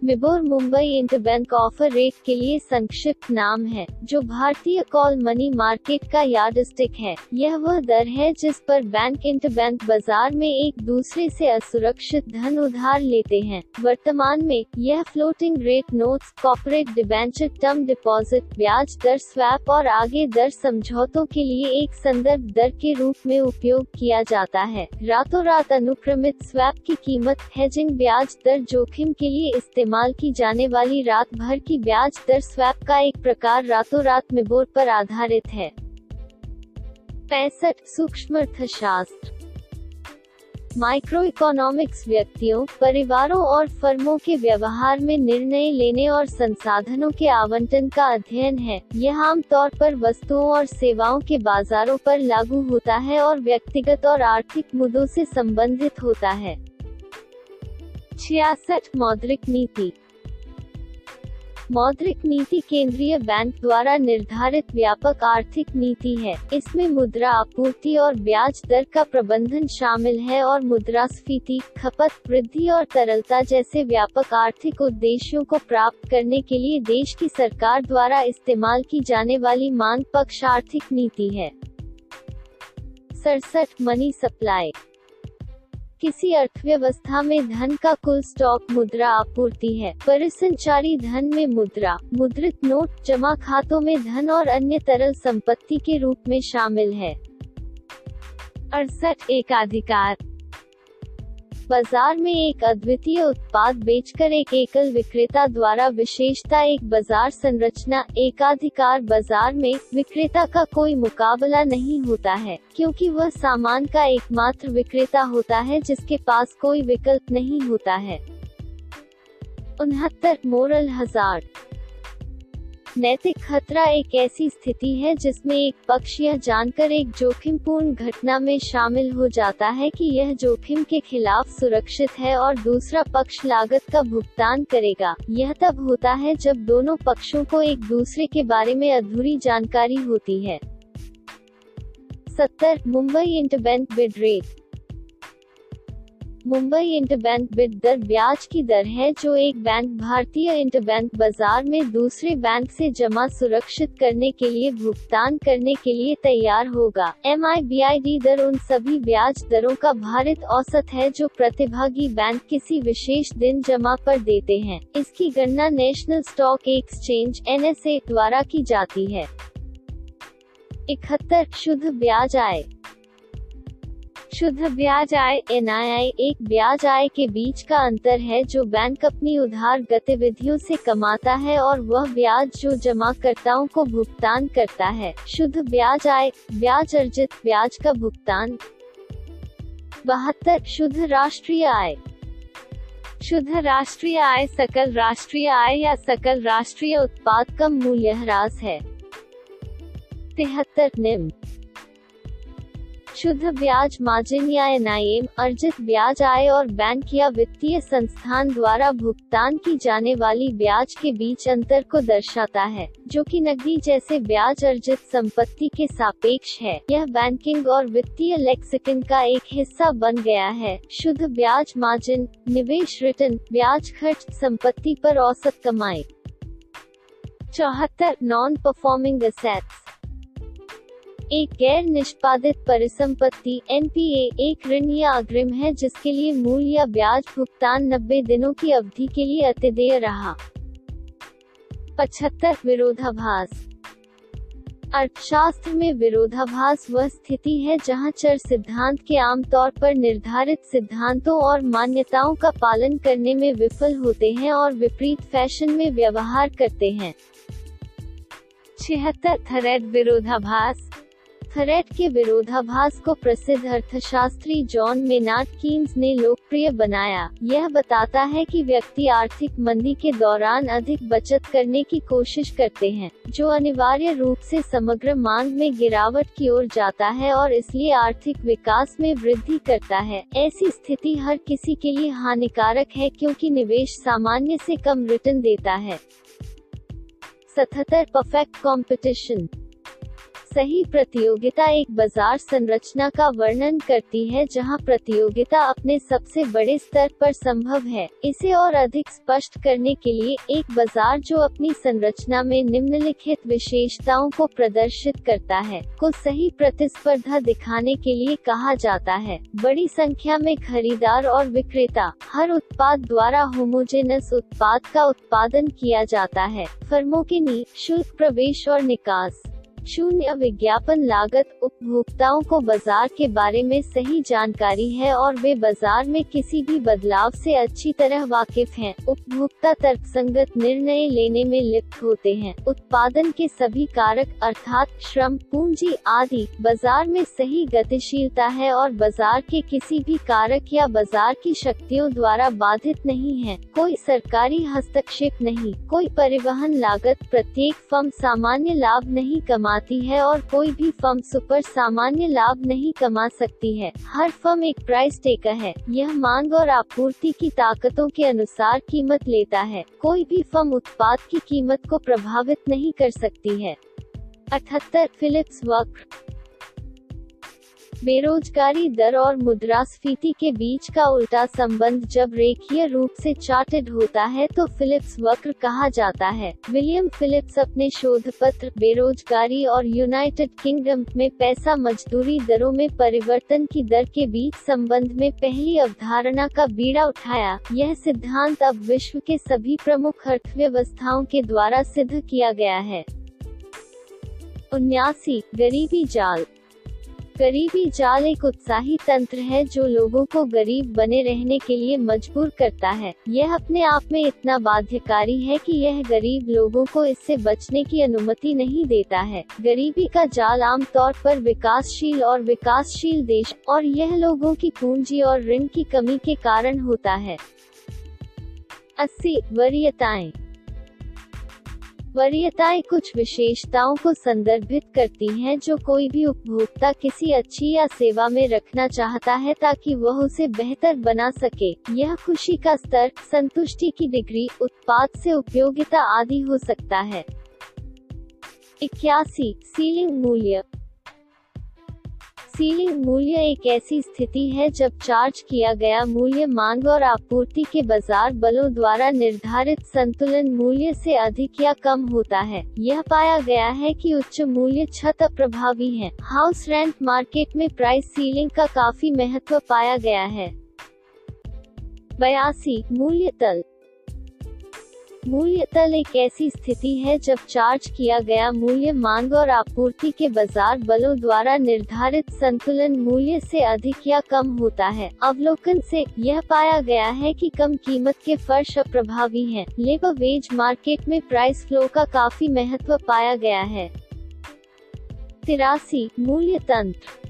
MIBOR Mumbai interbank offer rate के लिए संक्षिप्त नाम है जो भारतीय कॉल मनी मार्केट का यार्डस्टिक है। यह वह दर है जिस पर बैंक इंटरबैंक बाजार में एक दूसरे से असुरक्षित धन उधार लेते हैं। वर्तमान में यह floating rate notes, corporate debenture, term deposit, ब्याज दर स्वैप और आगे दर समझौतों के लिए एक संदर्भ दर के रूप में उपयोग किया जाता है। रातों रात अनुक्रमित स्वैप की कीमत हेजिंग ब्याज दर जोखिम के लिए इस्तेमाल की जाने वाली रात भर की ब्याज दर स्वैप का एक प्रकार रातों रात मिबोर पर आधारित है। पैंसठ सूक्ष्म अर्थशास्त्र। माइक्रो इकोनॉमिक्स व्यक्तियों, परिवारों और फर्मों के व्यवहार में निर्णय लेने और संसाधनों के आवंटन का अध्ययन है। यह आमतौर पर वस्तुओं और सेवाओं के बाजारों पर लागू होता है और व्यक्तिगत और आर्थिक मुद्दों से संबंधित होता है। छियासठ मौद्रिक नीति। मौद्रिक नीति केंद्रीय बैंक द्वारा निर्धारित व्यापक आर्थिक नीति है। इसमें मुद्रा आपूर्ति और ब्याज दर का प्रबंधन शामिल है और मुद्रास्फीति, खपत वृद्धि और तरलता जैसे व्यापक आर्थिक उद्देश्यों को प्राप्त करने के लिए देश की सरकार द्वारा इस्तेमाल की जाने वाली मांग पक्ष आर्थिक नीति है। सड़सठ मनी सप्लाई। किसी अर्थव्यवस्था में धन का कुल स्टॉक मुद्रा आपूर्ति है। परिसंचारी धन में मुद्रा, मुद्रित नोट, जमा खातों में धन और अन्य तरल संपत्ति के रूप में शामिल है। अड़सठ एकाधिकार। बाजार में एक अद्वितीय उत्पाद बेचकर एक एकल विक्रेता द्वारा विशेषता एक बाजार संरचना एकाधिकार। बाजार में विक्रेता का कोई मुकाबला नहीं होता है, क्योंकि वह सामान का एकमात्र विक्रेता होता है जिसके पास कोई विकल्प नहीं होता है। उनहत्तर मोरल हजार्ड। नैतिक खतरा एक ऐसी स्थिति है जिसमें एक पक्ष यह जानकर एक जोखिमपूर्ण घटना में शामिल हो जाता है कि यह जोखिम के खिलाफ सुरक्षित है और दूसरा पक्ष लागत का भुगतान करेगा। यह तब होता है जब दोनों पक्षों को एक दूसरे के बारे में अधूरी जानकारी होती है। सत्तर Mumbai interbank bid rate. Mumbai interbank bid दर ब्याज की दर है जो एक बैंक भारतीय इंटरबैंक बाजार में दूसरे बैंक से जमा सुरक्षित करने के लिए भुगतान करने के लिए तैयार होगा। M I B I D दर उन सभी ब्याज दरों का भारित औसत है जो प्रतिभागी बैंक किसी विशेष दिन जमा पर देते हैं। इसकी गणना national stock exchange N S A द्वारा की जाती है। इकहत्तर शुद्ध ब्याज आय। शुद्ध ब्याज आय एन आई आई एक ब्याज आय के बीच का अंतर है जो बैंक अपनी उधार गतिविधियों से कमाता है और वह ब्याज जो जमाकर्ताओं को भुगतान करता है। शुद्ध ब्याज आय ब्याज अर्जित ब्याज का भुगतान। बहत्तर शुद्ध राष्ट्रीय आय। शुद्ध राष्ट्रीय आय सकल राष्ट्रीय आय या सकल राष्ट्रीय उत्पाद का मूल्यह्रास है। तिहत्तर निम्न शुद्ध ब्याज मार्जिन या एन आई एम अर्जित ब्याज आय और बैंक या वित्तीय संस्थान द्वारा भुगतान की जाने वाली ब्याज के बीच अंतर को दर्शाता है, जो कि नकदी जैसे ब्याज अर्जित संपत्ति के सापेक्ष है। यह बैंकिंग और वित्तीय लेक्सिकन का एक हिस्सा बन गया है। शुद्ध ब्याज मार्जिन निवेश रिटर्न ब्याज खर्च संपत्ति पर औसत कमाई। चौहत्तर नॉन परफॉर्मिंग एसेट्स। एक गैर निष्पादित परिसंपत्ति एन पी ए एक ऋण या अग्रिम है जिसके लिए मूल या ब्याज भुगतान नब्बे दिनों की अवधि के लिए अत्यदेय रहा। पचहत्तर विरोधाभास। अर्थशास्त्र में विरोधाभास वह स्थिति है जहां चर सिद्धांत के आमतौर पर निर्धारित सिद्धांतों और मान्यताओं का पालन करने में विफल होते हैं और विपरीत फैशन में व्यवहार करते हैं। छिहत्तर थ्रेड विरोधाभास। थ्रेड के विरोधाभास को प्रसिद्ध अर्थशास्त्री जॉन मेनार्ड कीन्स ने लोकप्रिय बनाया। यह बताता है कि व्यक्ति आर्थिक मंदी के दौरान अधिक बचत करने की कोशिश करते हैं, जो अनिवार्य रूप से समग्र मांग में गिरावट की ओर जाता है और इसलिए आर्थिक विकास में वृद्धि करता है। ऐसी स्थिति हर किसी के लिए हानिकारक है क्योंकि निवेश सामान्य से कम रिटर्न देता है। सतहत्तर परफेक्ट कॉम्पिटिशन। सही प्रतियोगिता एक बाजार संरचना का वर्णन करती है जहां प्रतियोगिता अपने सबसे बड़े स्तर पर संभव है। इसे और अधिक स्पष्ट करने के लिए, एक बाजार जो अपनी संरचना में निम्नलिखित विशेषताओं को प्रदर्शित करता है को सही प्रतिस्पर्धा दिखाने के लिए कहा जाता है। बड़ी संख्या में खरीदार और विक्रेता। हर उत्पाद द्वारा होमोजेनस उत्पाद का उत्पादन किया जाता है। फर्मों के नीति, शुल्क, प्रवेश और निकास। शून्य विज्ञापन लागत उपभोक्ताओं को बाजार के बारे में सही जानकारी है और वे बाजार में किसी भी बदलाव से अच्छी तरह वाकिफ हैं। उपभोक्ता तर्कसंगत निर्णय लेने में लिप्त होते हैं। उत्पादन के सभी कारक अर्थात श्रम, पूंजी आदि बाजार में सही गतिशीलता है और बाजार के किसी भी कारक या बाजार की शक्तियों द्वारा बाधित नहीं है। कोई सरकारी हस्तक्षेप नहीं, कोई परिवहन लागत, प्रत्येक फर्म सामान्य लाभ नहीं कमाती है और कोई भी फर्म सुपर सामान्य लाभ नहीं कमा सकती है। हर फर्म एक प्राइस टेकर है, यह मांग और आपूर्ति की ताकतों के अनुसार कीमत लेता है। कोई भी फर्म उत्पाद की कीमत को प्रभावित नहीं कर सकती है। अठहत्तर फिलिप्स वक्र। बेरोजगारी दर और मुद्रास्फीति के बीच का उल्टा संबंध जब रेखीय रूप से चार्टेड होता है तो फिलिप्स वक्र कहा जाता है। विलियम फिलिप्स अपने शोध पत्र बेरोजगारी और यूनाइटेड किंगडम में पैसा मजदूरी दरों में परिवर्तन की दर के बीच संबंध में पहली अवधारणा का बीड़ा उठाया। यह सिद्धांत अब विश्व के सभी प्रमुख अर्थव्यवस्थाओं के द्वारा सिद्ध किया गया है। उन्यासी गरीबी जाल। गरीबी जाल एक उत्साही तंत्र है जो लोगों को गरीब बने रहने के लिए मजबूर करता है। यह अपने आप में इतना बाध्यकारी है कि यह गरीब लोगों को इससे बचने की अनुमति नहीं देता है। गरीबी का जाल आमतौर पर विकासशील और विकासशील देश और यह लोगों की पूंजी और ऋण की कमी के कारण होता है। अस्सी वरीयताएं। वरीयताएं कुछ विशेषताओं को संदर्भित करती हैं जो कोई भी उपभोक्ता किसी अच्छी या सेवा में रखना चाहता है ताकि वह उसे बेहतर बना सके। यह खुशी का स्तर, संतुष्टि की डिग्री, उत्पाद से उपयोगिता आदि हो सकता है। इक्यासी सीलिंग मूल्य। सीलिंग मूल्य एक ऐसी स्थिति है जब चार्ज किया गया मूल्य मांग और आपूर्ति के बाजार बलों द्वारा निर्धारित संतुलन मूल्य से अधिक या कम होता है। यह पाया गया है कि उच्च मूल्य छत अप्रभावी है। हाउस रेंट मार्केट में प्राइस सीलिंग का काफी महत्व पाया गया है। बयासी मूल्य तल। मूल्य तल एक ऐसी स्थिति है जब चार्ज किया गया मूल्य मांग और आपूर्ति के बाजार बलों द्वारा निर्धारित संतुलन मूल्य से अधिक या कम होता है। अवलोकन से यह पाया गया है कि कम कीमत के फर्श अप्रभावी हैं। लेबर वेज मार्केट में प्राइस फ्लो का काफी महत्व पाया गया है। तिरासी मूल्य तंत्र।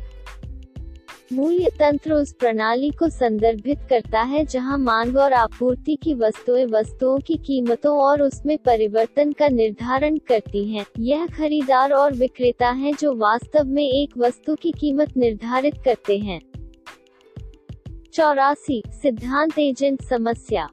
मूल्य तंत्र उस प्रणाली को संदर्भित करता है जहां मांग और आपूर्ति की वस्तुएं वस्तुओं की कीमतों और उसमें परिवर्तन का निर्धारण करती हैं। यह खरीदार और विक्रेता हैं जो वास्तव में एक वस्तु की कीमत निर्धारित करते हैं। चौरासी सिद्धांत एजेंट समस्या।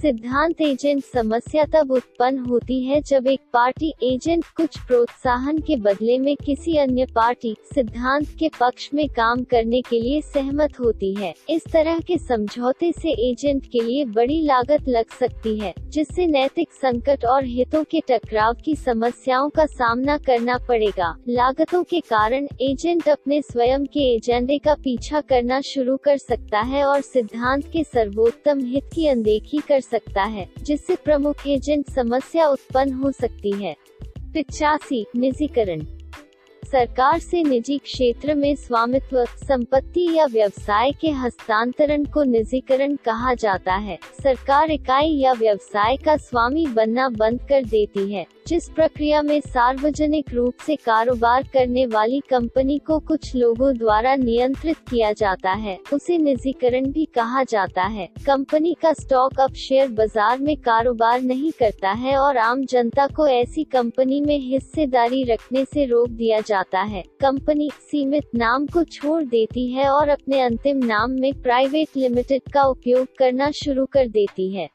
सिद्धांत एजेंट समस्या तब उत्पन्न होती है जब एक पार्टी एजेंट कुछ प्रोत्साहन के बदले में किसी अन्य पार्टी सिद्धांत के पक्ष में काम करने के लिए सहमत होती है। इस तरह के समझौते से एजेंट के लिए बड़ी लागत लग सकती है जिससे नैतिक संकट और हितों के टकराव की समस्याओं का सामना करना पड़ेगा। लागतों के कारण एजेंट अपने स्वयं के एजेंडे का पीछा करना शुरू कर सकता है और सिद्धांत के सर्वोत्तम हित की अनदेखी कर सकता है जिससे प्रमुख एजेंट समस्या उत्पन्न हो सकती है। पचासी निजीकरण। सरकार से निजी क्षेत्र में स्वामित्व, संपत्ति या व्यवसाय के हस्तांतरण को निजीकरण कहा जाता है। सरकार इकाई या व्यवसाय का स्वामी बनना बंद कर देती है जिस प्रक्रिया में सार्वजनिक रूप से कारोबार करने वाली कंपनी को कुछ लोगों द्वारा नियंत्रित किया जाता है, उसे निजीकरण भी कहा जाता है। कंपनी का स्टॉक अब शेयर बाजार में कारोबार नहीं करता है और आम जनता को ऐसी कंपनी में हिस्सेदारी रखने से रोक दिया जाता है। कंपनी सीमित नाम को छोड़ देती है और अपने अंतिम नाम में प्राइवेट लिमिटेड का उपयोग करना शुरू कर देती है।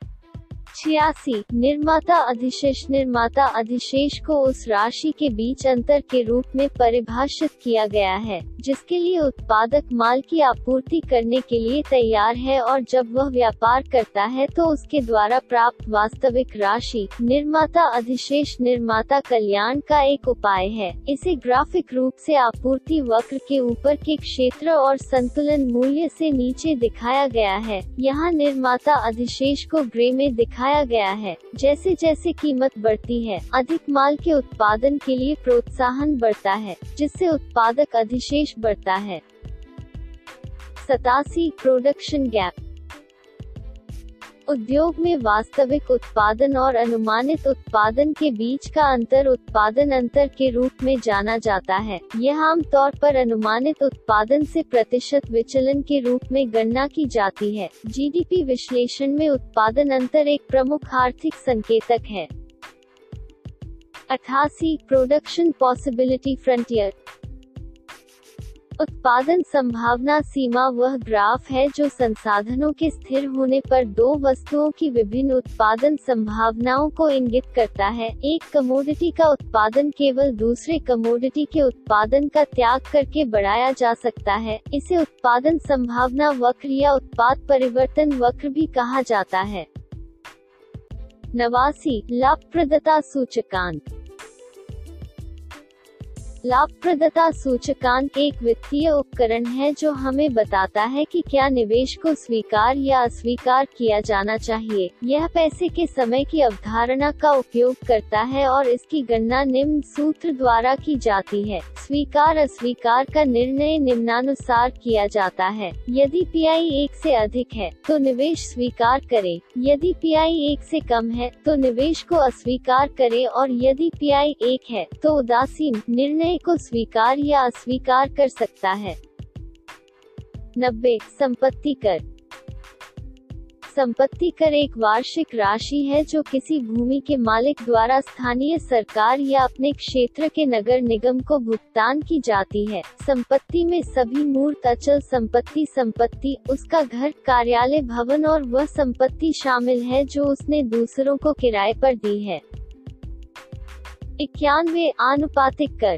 छियासी निर्माता अधिशेष। निर्माता अधिशेष को उस राशि के बीच अंतर के रूप में परिभाषित किया गया है जिसके लिए उत्पादक माल की आपूर्ति करने के लिए तैयार है और जब वह व्यापार करता है तो उसके द्वारा प्राप्त वास्तविक राशि निर्माता अधिशेष निर्माता कल्याण का एक उपाय है। इसे ग्राफिक रूप से आपूर्ति वक्र के ऊपर के क्षेत्र और संतुलन मूल्य से नीचे दिखाया गया है। यहाँ निर्माता अधिशेष को ग्रे में दिखाया दिखाया गया है। जैसे जैसे कीमत बढ़ती है, अधिक माल के उत्पादन के लिए प्रोत्साहन बढ़ता है, जिससे उत्पादक अधिशेष बढ़ता है। सतासी प्रोडक्शन गैप। उद्योग में वास्तविक उत्पादन और अनुमानित उत्पादन के बीच का अंतर उत्पादन अंतर के रूप में जाना जाता है। यह आमतौर पर अनुमानित उत्पादन से प्रतिशत विचलन के रूप में गणना की जाती है। जीडीपी विश्लेषण में उत्पादन अंतर एक प्रमुख आर्थिक संकेतक है। अठासी प्रोडक्शन पॉसिबिलिटी फ्रंटियर। उत्पादन संभावना सीमा वह ग्राफ है जो संसाधनों के स्थिर होने पर दो वस्तुओं की विभिन्न उत्पादन संभावनाओं को इंगित करता है। एक कमोडिटी का उत्पादन केवल दूसरे कमोडिटी के उत्पादन का त्याग करके बढ़ाया जा सकता है। इसे उत्पादन संभावना वक्र या उत्पाद परिवर्तन वक्र भी कहा जाता है। नवासी लाभप्रदता सूचकांक। लाभप्रदता सूचकांक एक वित्तीय उपकरण है जो हमें बताता है कि क्या निवेश को स्वीकार या अस्वीकार किया जाना चाहिए। यह पैसे के समय की अवधारणा का उपयोग करता है और इसकी गणना निम्न सूत्र द्वारा की जाती है। स्वीकार अस्वीकार का निर्णय निम्नानुसार किया जाता है। यदि पीआई एक से अधिक है तो निवेश स्वीकार करें, यदि पीआई एक से कम है तो निवेश को अस्वीकार करें और यदि पीआई एक है तो उदासीन निर्णय को स्वीकार या अस्वीकार कर सकता है। नब्बे संपत्ति कर। संपत्ति कर एक वार्षिक राशि है जो किसी भूमि के मालिक द्वारा स्थानीय सरकार या अपने क्षेत्र के नगर निगम को भुगतान की जाती है। संपत्ति में सभी मूर्त अचल संपत्ति संपत्ति उसका घर कार्यालय भवन और वह संपत्ति शामिल है जो उसने दूसरों को किराए पर दी है। इक्यानवे आनुपातिक कर।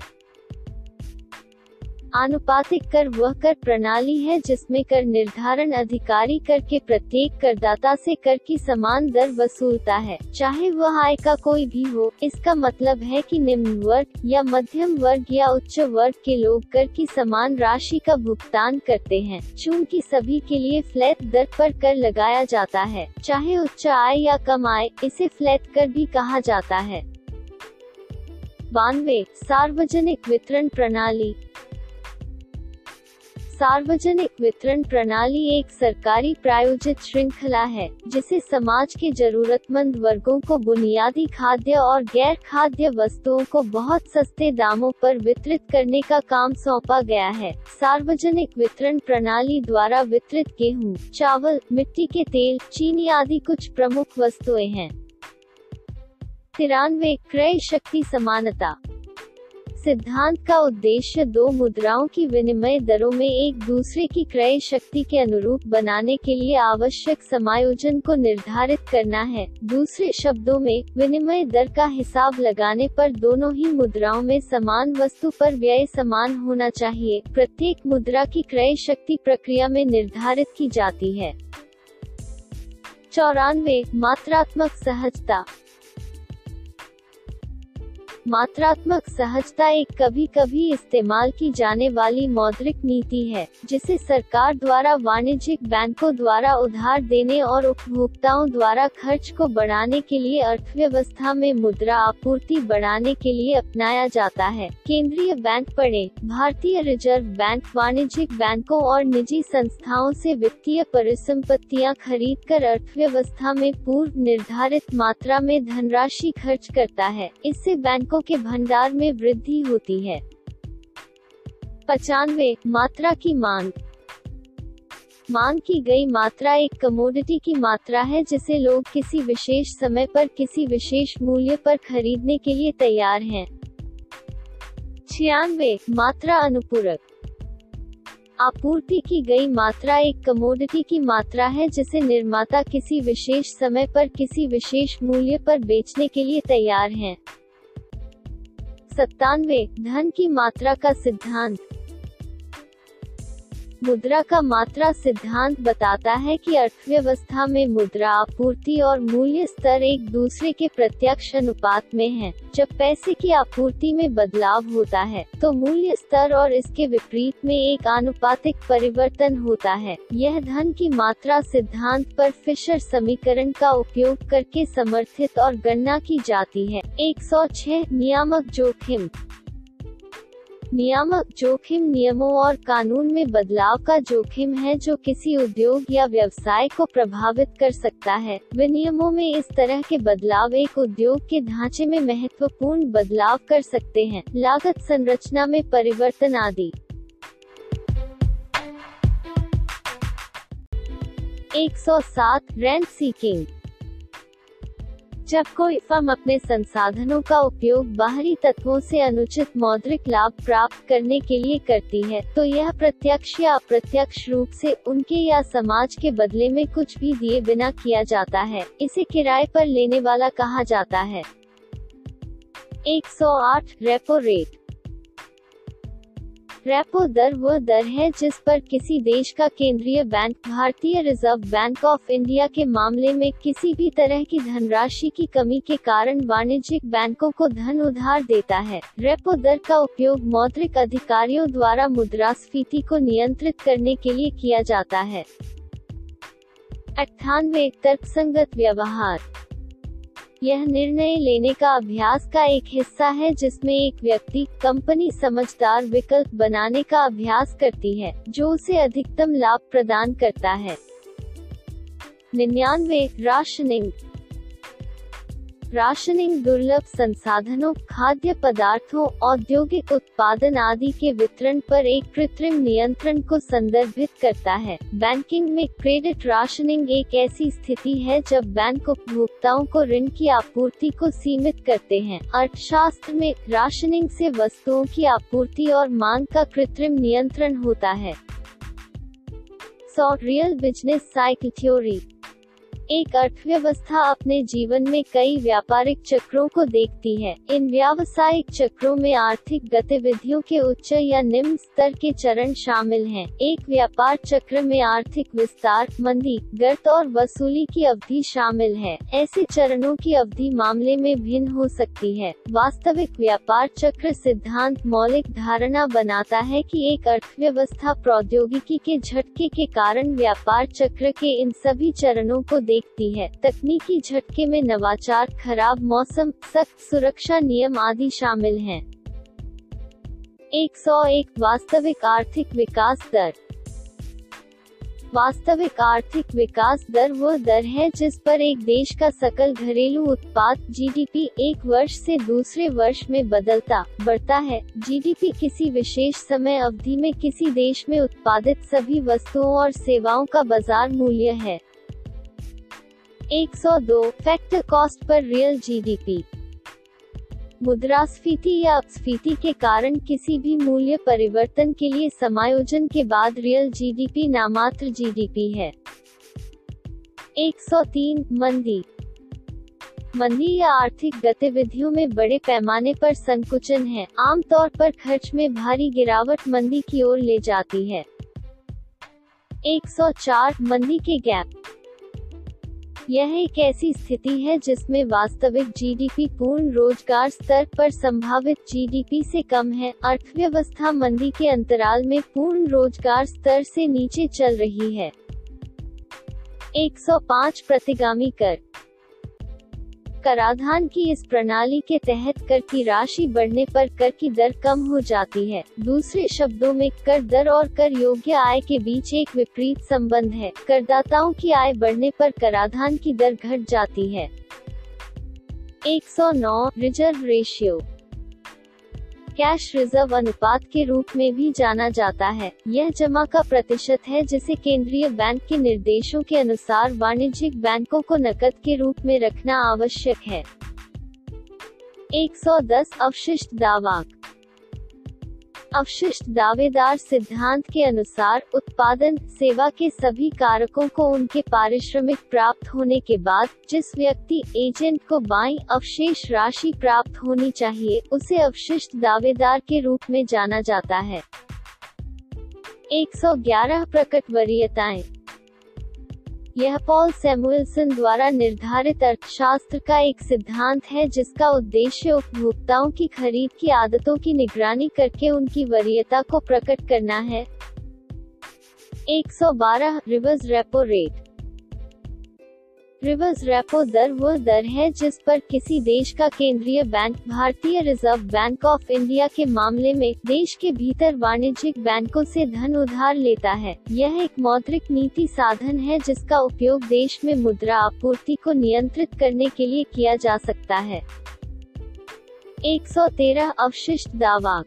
आनुपातिक कर वह कर प्रणाली है जिसमें कर निर्धारण अधिकारी कर के प्रत्येक करदाता से कर की समान दर वसूलता है, चाहे वह आय का कोई भी हो। इसका मतलब है कि निम्न वर्ग या मध्यम वर्ग या उच्च वर्ग के लोग कर की समान राशि का भुगतान करते हैं। चूंकि सभी के लिए फ्लैट दर पर कर लगाया जाता है, चाहे उच्च आय या कम आय, इसे फ्लैट कर भी कहा जाता है। बानवे सार्वजनिक वितरण प्रणाली। सार्वजनिक वितरण प्रणाली एक सरकारी प्रायोजित श्रृंखला है जिसे समाज के जरूरतमंद वर्गों को बुनियादी खाद्य और गैर खाद्य वस्तुओं को बहुत सस्ते दामों पर वितरित करने का काम सौंपा गया है। सार्वजनिक वितरण प्रणाली द्वारा वितरित गेहूं, चावल, मिट्टी के तेल, चीनी आदि कुछ प्रमुख वस्तुएं हैं। तिरानवे क्रय शक्ति समानता। सिद्धांत का उद्देश्य दो मुद्राओं की विनिमय दरों में एक दूसरे की क्रय शक्ति के अनुरूप बनाने के लिए आवश्यक समायोजन को निर्धारित करना है। दूसरे शब्दों में, विनिमय दर का हिसाब लगाने पर दोनों ही मुद्राओं में समान वस्तु पर व्यय समान होना चाहिए। प्रत्येक मुद्रा की क्रय शक्ति प्रक्रिया में निर्धारित की जाती है। चौरानवे मात्रात्मक सहजता। मात्रात्मक सहजता एक कभी कभी इस्तेमाल की जाने वाली मौद्रिक नीति है जिसे सरकार द्वारा वाणिज्यिक बैंकों द्वारा उधार देने और उपभोक्ताओं द्वारा खर्च को बढ़ाने के लिए अर्थव्यवस्था में मुद्रा आपूर्ति बढ़ाने के लिए अपनाया जाता है। केंद्रीय बैंक पढ़े। भारतीय रिजर्व बैंक वाणिज्यिक बैंकों और निजी संस्थाओं से वित्तीय परिसंपत्तियां खरीदकर अर्थव्यवस्था में पूर्व निर्धारित मात्रा में धनराशि खर्च करता है। इससे बैंक के भंडार में वृद्धि होती है। पचानवे मात्रा की मांग। मांग की गई मात्रा एक कमोडिटी की मात्रा है जिसे लोग किसी विशेष समय पर किसी विशेष मूल्य पर खरीदने के लिए तैयार हैं। छियानवे मात्रा अनुपूरक। आपूर्ति की गई मात्रा एक कमोडिटी की मात्रा है जिसे निर्माता किसी विशेष समय पर किसी विशेष मूल्य पर बेचने के लिए तैयार हैं। सत्तानवे धन की मात्रा का सिद्धांत। मुद्रा का मात्रा सिद्धांत बताता है कि अर्थव्यवस्था में मुद्रा आपूर्ति और मूल्य स्तर एक दूसरे के प्रत्यक्ष अनुपात में हैं। जब पैसे की आपूर्ति में बदलाव होता है तो मूल्य स्तर और इसके विपरीत में एक आनुपातिक परिवर्तन होता है। यह धन की मात्रा सिद्धांत पर फिशर समीकरण का उपयोग करके समर्थित और गणना की जाती है। एक सौ छह नियामक जोखिम। नियामक जोखिम नियमों और कानून में बदलाव का जोखिम है जो किसी उद्योग या व्यवसाय को प्रभावित कर सकता है। विनियमों में इस तरह के बदलाव एक उद्योग के ढांचे में महत्वपूर्ण बदलाव कर सकते हैं, लागत संरचना में परिवर्तन आदि। एक सौ सात रेंट सीकिंग। जब कोई फर्म अपने संसाधनों का उपयोग बाहरी तत्वों से अनुचित मौद्रिक लाभ प्राप्त करने के लिए करती है तो यह प्रत्यक्ष या अप्रत्यक्ष रूप से उनके या समाज के बदले में कुछ भी दिए बिना किया जाता है। इसे किराए पर लेने वाला कहा जाता है। एक सौ आठ रेपो रेट। रेपो दर वह दर है जिस पर किसी देश का केंद्रीय बैंक भारतीय रिजर्व बैंक ऑफ इंडिया के मामले में किसी भी तरह की धनराशि की कमी के कारण वाणिज्यिक बैंकों को धन उधार देता है। रेपो दर का उपयोग मौद्रिक अधिकारियों द्वारा मुद्रास्फीति को नियंत्रित करने के लिए किया जाता है। अट्ठानवे तर्कसंगत व्यवहार। यह निर्णय लेने का अभ्यास का एक हिस्सा है जिसमें एक व्यक्ति कंपनी समझदार विकल्प बनाने का अभ्यास करती है जो उसे अधिकतम लाभ प्रदान करता है। निन्यानवे राशनिंग। राशनिंग दुर्लभ संसाधनों, खाद्य पदार्थों, औद्योगिक उत्पादन आदि के वितरण पर एक कृत्रिम नियंत्रण को संदर्भित करता है। बैंकिंग में क्रेडिट राशनिंग एक ऐसी स्थिति है जब बैंक उपभोक्ताओं को ऋण की आपूर्ति को सीमित करते हैं। अर्थशास्त्र में राशनिंग से वस्तुओं की आपूर्ति और मांग का कृत्रिम नियंत्रण होता है। सौ रियल बिजनेस साइकिल थ्योरी। एक अर्थव्यवस्था अपने जीवन में कई व्यापारिक चक्रों को देखती है। इन व्यावसायिक चक्रों में आर्थिक गतिविधियों के उच्च या निम्न स्तर के चरण शामिल हैं। एक व्यापार चक्र में आर्थिक विस्तार, मंदी, गर्त और वसूली की अवधि शामिल है। ऐसे चरणों की अवधि मामले में भिन्न हो सकती है। वास्तविक व्यापार चक्र सिद्धांत मौलिक धारणा बनाता है कि एक अर्थव्यवस्था प्रौद्योगिकी के झटके के कारण व्यापार चक्र के इन सभी चरणों को देखती है। तकनीकी झटके में नवाचार, खराब मौसम, सख्त सुरक्षा नियम आदि शामिल हैं। एक सौ एक वास्तविक आर्थिक विकास दर। वास्तविक आर्थिक विकास दर वह दर है जिस पर एक देश का सकल घरेलू उत्पाद जी डी पी एक वर्ष से दूसरे वर्ष में बदलता बढ़ता है। जी डी पी किसी विशेष समय अवधि में किसी देश में उत्पादित सभी वस्तुओं और सेवाओं का बाजार मूल्य है। एक सौ दो फैक्टर कॉस्ट पर रियल जी डी पी। मुद्रास्फीति या अपस्फीति के कारण किसी भी मूल्य परिवर्तन के लिए समायोजन के बाद रियल जी डी पी नामात्र जी डी पी है। एक सौ तीन मंदी। मंदी या आर्थिक गतिविधियों में बड़े पैमाने पर संकुचन है। आमतौर पर खर्च में भारी गिरावट मंदी की ओर ले जाती है। एक सौ चार मंदी के गैप। यह एक ऐसी स्थिति है जिसमें वास्तविक जी डी पी पूर्ण रोजगार स्तर पर संभावित जी डी पी से कम है। अर्थव्यवस्था मंदी के अंतराल में पूर्ण रोजगार स्तर से नीचे चल रही है। एक सौ पाँच प्रतिगामी कर। कराधान की इस प्रणाली के तहत कर की राशि बढ़ने पर कर की दर कम हो जाती है। दूसरे शब्दों में कर दर और कर योग्य आय के बीच एक विपरीत संबंध है। करदाताओं की आय बढ़ने पर कराधान की दर घट जाती है। एक सौ नौ रिजर्व रेशियो। कैश रिजर्व अनुपात के रूप में भी जाना जाता है। यह जमा का प्रतिशत है जिसे केंद्रीय बैंक के निर्देशों के अनुसार वाणिज्यिक बैंकों को नकद के रूप में रखना आवश्यक है। एक सौ दस अवशिष्ट दावा। अवशिष्ट दावेदार सिद्धांत के अनुसार उत्पादन सेवा के सभी कारकों को उनके पारिश्रमिक प्राप्त होने के बाद जिस व्यक्ति एजेंट को बाईं अवशेष राशि प्राप्त होनी चाहिए उसे अवशिष्ट दावेदार के रूप में जाना जाता है। एक सौ ग्यारह प्रकट वरीयताएं। यह पॉल सैमुअल्सन द्वारा निर्धारित अर्थशास्त्र का एक सिद्धांत है जिसका उद्देश्य उपभोक्ताओं की खरीद की आदतों की निगरानी करके उनकी वरीयता को प्रकट करना है। एक सौ बारह reverse repo rate. Reverse repo दर वह दर है जिस पर किसी देश का केंद्रीय बैंक भारतीय रिजर्व बैंक ऑफ इंडिया के मामले में देश के भीतर वाणिज्यिक बैंकों से धन उधार लेता है। यह एक मौद्रिक नीति साधन है जिसका उपयोग देश में मुद्रा आपूर्ति को नियंत्रित करने के लिए किया जा सकता है। एक सौ तेरह अवशिष्ट दावा।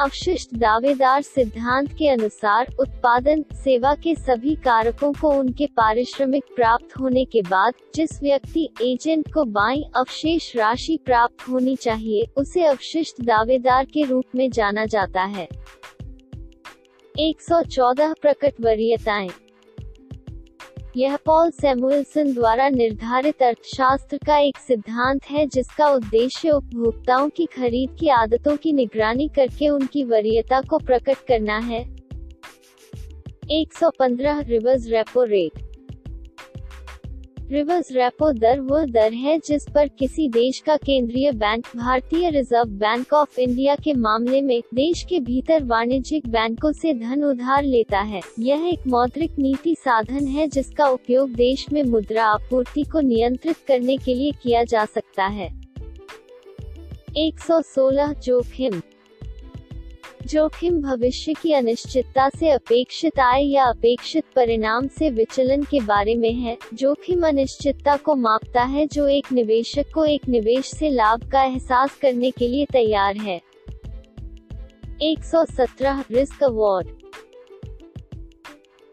अवशिष्ट दावेदार सिद्धांत के अनुसार उत्पादन सेवा के सभी कारकों को उनके पारिश्रमिक प्राप्त होने के बाद जिस व्यक्ति एजेंट को बाई अवशेष राशि प्राप्त होनी चाहिए उसे अवशिष्ट दावेदार के रूप में जाना जाता है। एक सौ चौदह प्रकट वरीयताएं। यह पॉल सैमुअल्सन द्वारा निर्धारित अर्थशास्त्र का एक सिद्धांत है जिसका उद्देश्य उपभोक्ताओं की खरीद की आदतों की निगरानी करके उनकी वरीयता को प्रकट करना है। एक सौ पंद्रह reverse repo rate. Reverse repo दर वह दर है जिस पर किसी देश का केंद्रीय बैंक भारतीय रिजर्व बैंक ऑफ इंडिया के मामले में देश के भीतर वाणिज्यिक बैंकों से धन उधार लेता है। यह एक मौद्रिक नीति साधन है जिसका उपयोग देश में मुद्रा आपूर्ति को नियंत्रित करने के लिए किया जा सकता है। एक सौ सोलह जोखिम। जोखिम भविष्य की अनिश्चितता से अपेक्षित आय या अपेक्षित परिणाम से विचलन के बारे में है। जोखिम अनिश्चितता को मापता है जो एक निवेशक को एक निवेश से लाभ का एहसास करने के लिए तैयार है। एक सौ सत्रह रिस्क अवॉर्ड।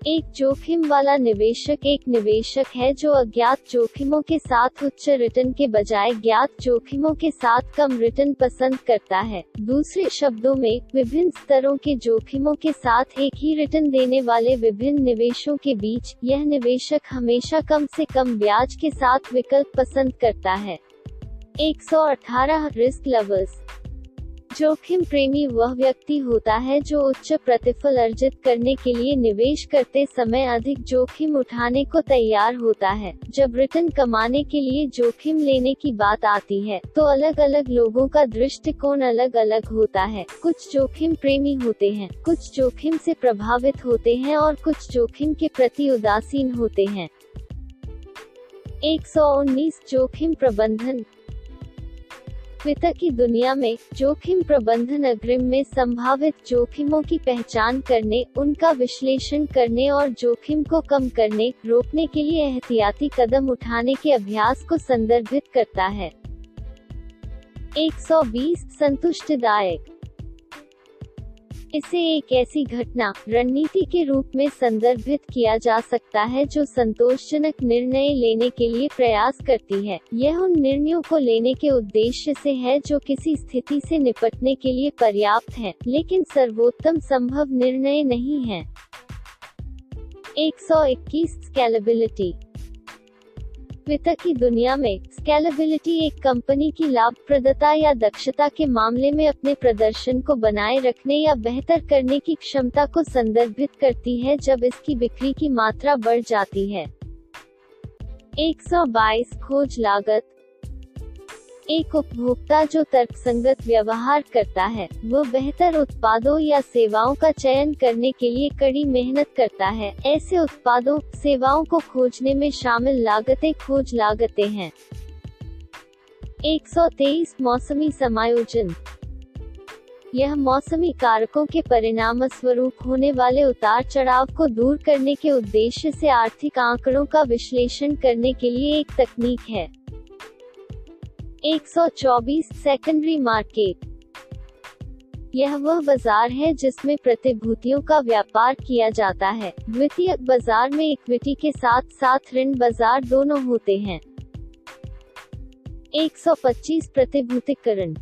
एक जोखिम वाला निवेशक एक निवेशक है जो अज्ञात जोखिमों के साथ उच्च रिटर्न के बजाय ज्ञात जोखिमों के साथ कम रिटर्न पसंद करता है। दूसरे शब्दों में, विभिन्न स्तरों के जोखिमों के साथ एक ही रिटर्न देने वाले विभिन्न निवेशों के बीच यह निवेशक हमेशा कम से कम ब्याज के साथ विकल्प पसंद करता है। एक सौ अठारह रिस्क लेवल्स। जोखिम प्रेमी वह व्यक्ति होता है जो उच्च प्रतिफल अर्जित करने के लिए निवेश करते समय अधिक जोखिम उठाने को तैयार होता है। जब रिटर्न कमाने के लिए जोखिम लेने की बात आती है तो अलग अलग लोगों का दृष्टिकोण अलग अलग होता है। कुछ जोखिम प्रेमी होते हैं, कुछ जोखिम से प्रभावित होते हैं और कुछ जोखिम के प्रति उदासीन होते हैं। एक सौ उन्नीस जोखिम प्रबंधन। वित्त की दुनिया में जोखिम प्रबंधन अग्रिम में संभावित जोखिमों की पहचान करने, उनका विश्लेषण करने और जोखिम को कम करने, रोकने के लिए एहतियाती कदम उठाने के अभ्यास को संदर्भित करता है। एक सौ बीस संतुष्टिदायक। इसे एक ऐसी घटना रणनीति के रूप में संदर्भित किया जा सकता है जो संतोषजनक निर्णय लेने के लिए प्रयास करती है। यह उन निर्णयों को लेने के उद्देश्य से है जो किसी स्थिति से निपटने के लिए पर्याप्त है, लेकिन सर्वोत्तम संभव निर्णय नहीं है। एक सौ इक्कीस स्केलेबिलिटी। वित्त की दुनिया में स्केलेबिलिटी एक कंपनी की लाभप्रदता या दक्षता के मामले में अपने प्रदर्शन को बनाए रखने या बेहतर करने की क्षमता को संदर्भित करती है जब इसकी बिक्री की मात्रा बढ़ जाती है। एक सौ बाईस खोज लागत। एक उपभोक्ता जो तर्कसंगत व्यवहार करता है वह बेहतर उत्पादों या सेवाओं का चयन करने के लिए कड़ी मेहनत करता है। ऐसे उत्पादों सेवाओं को खोजने में शामिल लागतें खोज लागतें हैं। एक सौ तेईस मौसमी समायोजन। यह मौसमी कारकों के परिणामस्वरूप होने वाले उतार चढ़ाव को दूर करने के उद्देश्य से आर्थिक आंकड़ों का विश्लेषण करने के लिए एक तकनीक है। एक सौ चौबीस सेकेंडरी मार्केट। यह वह बाजार है जिसमें प्रतिभूतियों का व्यापार किया जाता है। द्वितीयक बाजार में इक्विटी के साथ साथ ऋण बाजार दोनों होते हैं। एक सौ पच्चीस प्रतिभूतिकरण।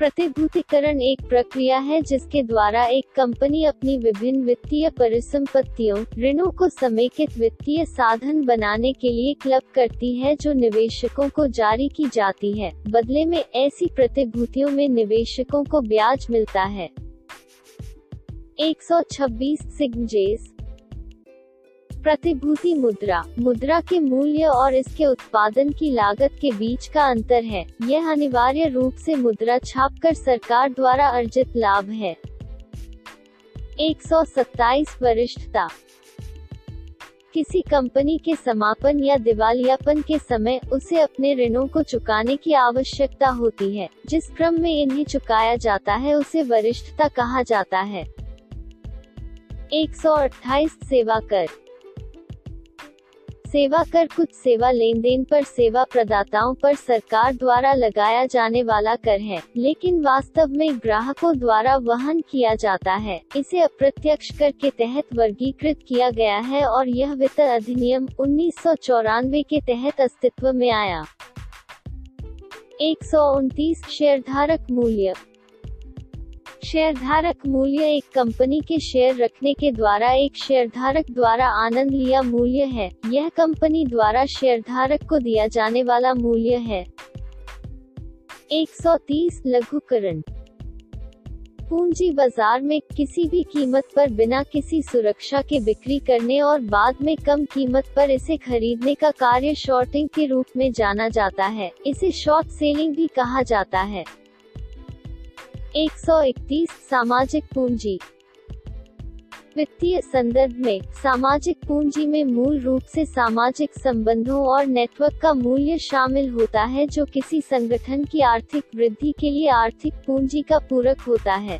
प्रतिभूतिकरण एक प्रक्रिया है जिसके द्वारा एक कंपनी अपनी विभिन्न वित्तीय परिसंपत्तियों, ऋणों को समेकित वित्तीय साधन बनाने के लिए क्लब करती है जो निवेशकों को जारी की जाती है। बदले में ऐसी प्रतिभूतियों में निवेशकों को ब्याज मिलता है। एक सौ छब्बीस सिग्नेचर्स। प्रतिभूति मुद्रा मुद्रा के मूल्य और इसके उत्पादन की लागत के बीच का अंतर है। यह अनिवार्य रूप से मुद्रा छापकर सरकार द्वारा अर्जित लाभ है। एक सौ सत्ताईस वरिष्ठता किसी कंपनी के समापन या दिवालियापन के समय उसे अपने ऋणों को चुकाने की आवश्यकता होती है। जिस क्रम में इन्हें चुकाया जाता है उसे वरिष्ठता कहा जाता है। एक सौ अट्ठाईस सेवा कर सेवा कर कुछ सेवा लेन देन पर सेवा प्रदाताओं पर सरकार द्वारा लगाया जाने वाला कर है, लेकिन वास्तव में ग्राहकों द्वारा वहन किया जाता है। इसे अप्रत्यक्ष कर के तहत वर्गीकृत किया गया है और यह वित्त अधिनियम उन्नीस सौ चौरानवे के तहत अस्तित्व में आया। एक सौ उनतीस शेयरधारक मूल्य शेयरधारक मूल्य एक कंपनी के शेयर रखने के द्वारा एक शेयरधारक द्वारा आनंद लिया मूल्य है। यह कंपनी द्वारा शेयरधारक को दिया जाने वाला मूल्य है। एक सौ तीस लघुकरण पूंजी बाजार में किसी भी कीमत पर बिना किसी सुरक्षा के बिक्री करने और बाद में कम कीमत पर इसे खरीदने का कार्य शॉर्टिंग के रूप में जाना जाता है। इसे शॉर्ट सेलिंग भी कहा जाता है। एक सौ इकतीस सामाजिक पूंजी वित्तीय संदर्भ में सामाजिक पूंजी में मूल रूप से सामाजिक संबंधों और नेटवर्क का मूल्य शामिल होता है जो किसी संगठन की आर्थिक वृद्धि के लिए आर्थिक पूंजी का पूरक होता है।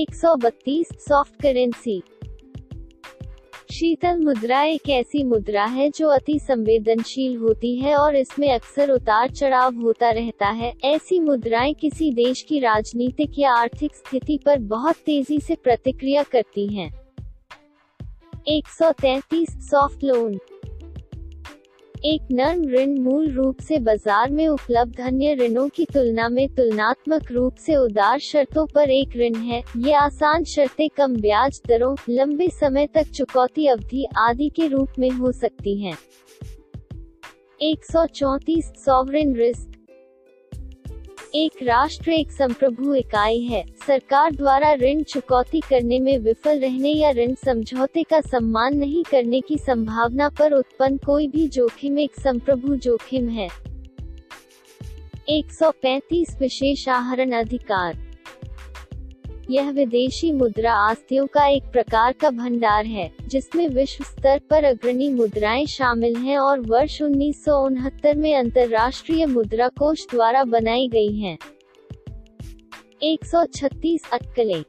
एक सौ बत्तीस सॉफ्ट करेंसी शीतल मुद्रा एक ऐसी मुद्रा है जो अति संवेदनशील होती है और इसमें अक्सर उतार चढ़ाव होता रहता है। ऐसी मुद्राएं किसी देश की राजनीतिक या आर्थिक स्थिति पर बहुत तेजी से प्रतिक्रिया करती हैं। एक सौ तैंतीस सॉफ्ट लोन एक नर्म ऋण मूल रूप से बाजार में उपलब्ध अन्य ऋणों की तुलना में तुलनात्मक रूप से उदार शर्तों पर एक ऋण है। ये आसान शर्तें कम ब्याज दरों, लंबे समय तक चुकौती अवधि आदि के रूप में हो सकती हैं। एक सौ चौंतीस सॉवरेन रिस्क एक राष्ट्र एक संप्रभु इकाई है। सरकार द्वारा ऋण चुकौती करने में विफल रहने या ऋण समझौते का सम्मान नहीं करने की संभावना पर उत्पन्न कोई भी जोखिम एक संप्रभु जोखिम है। एक सौ पैंतीस विशेष आहरण अधिकार यह विदेशी मुद्रा आस्तियों का एक प्रकार का भंडार है जिसमें विश्व स्तर पर अग्रणी मुद्राएं शामिल हैं और वर्ष उन्नीस सौ उनहत्तर में अंतर्राष्ट्रीय मुद्रा कोष द्वारा बनाई गई हैं। एक सौ छत्तीस अटकलें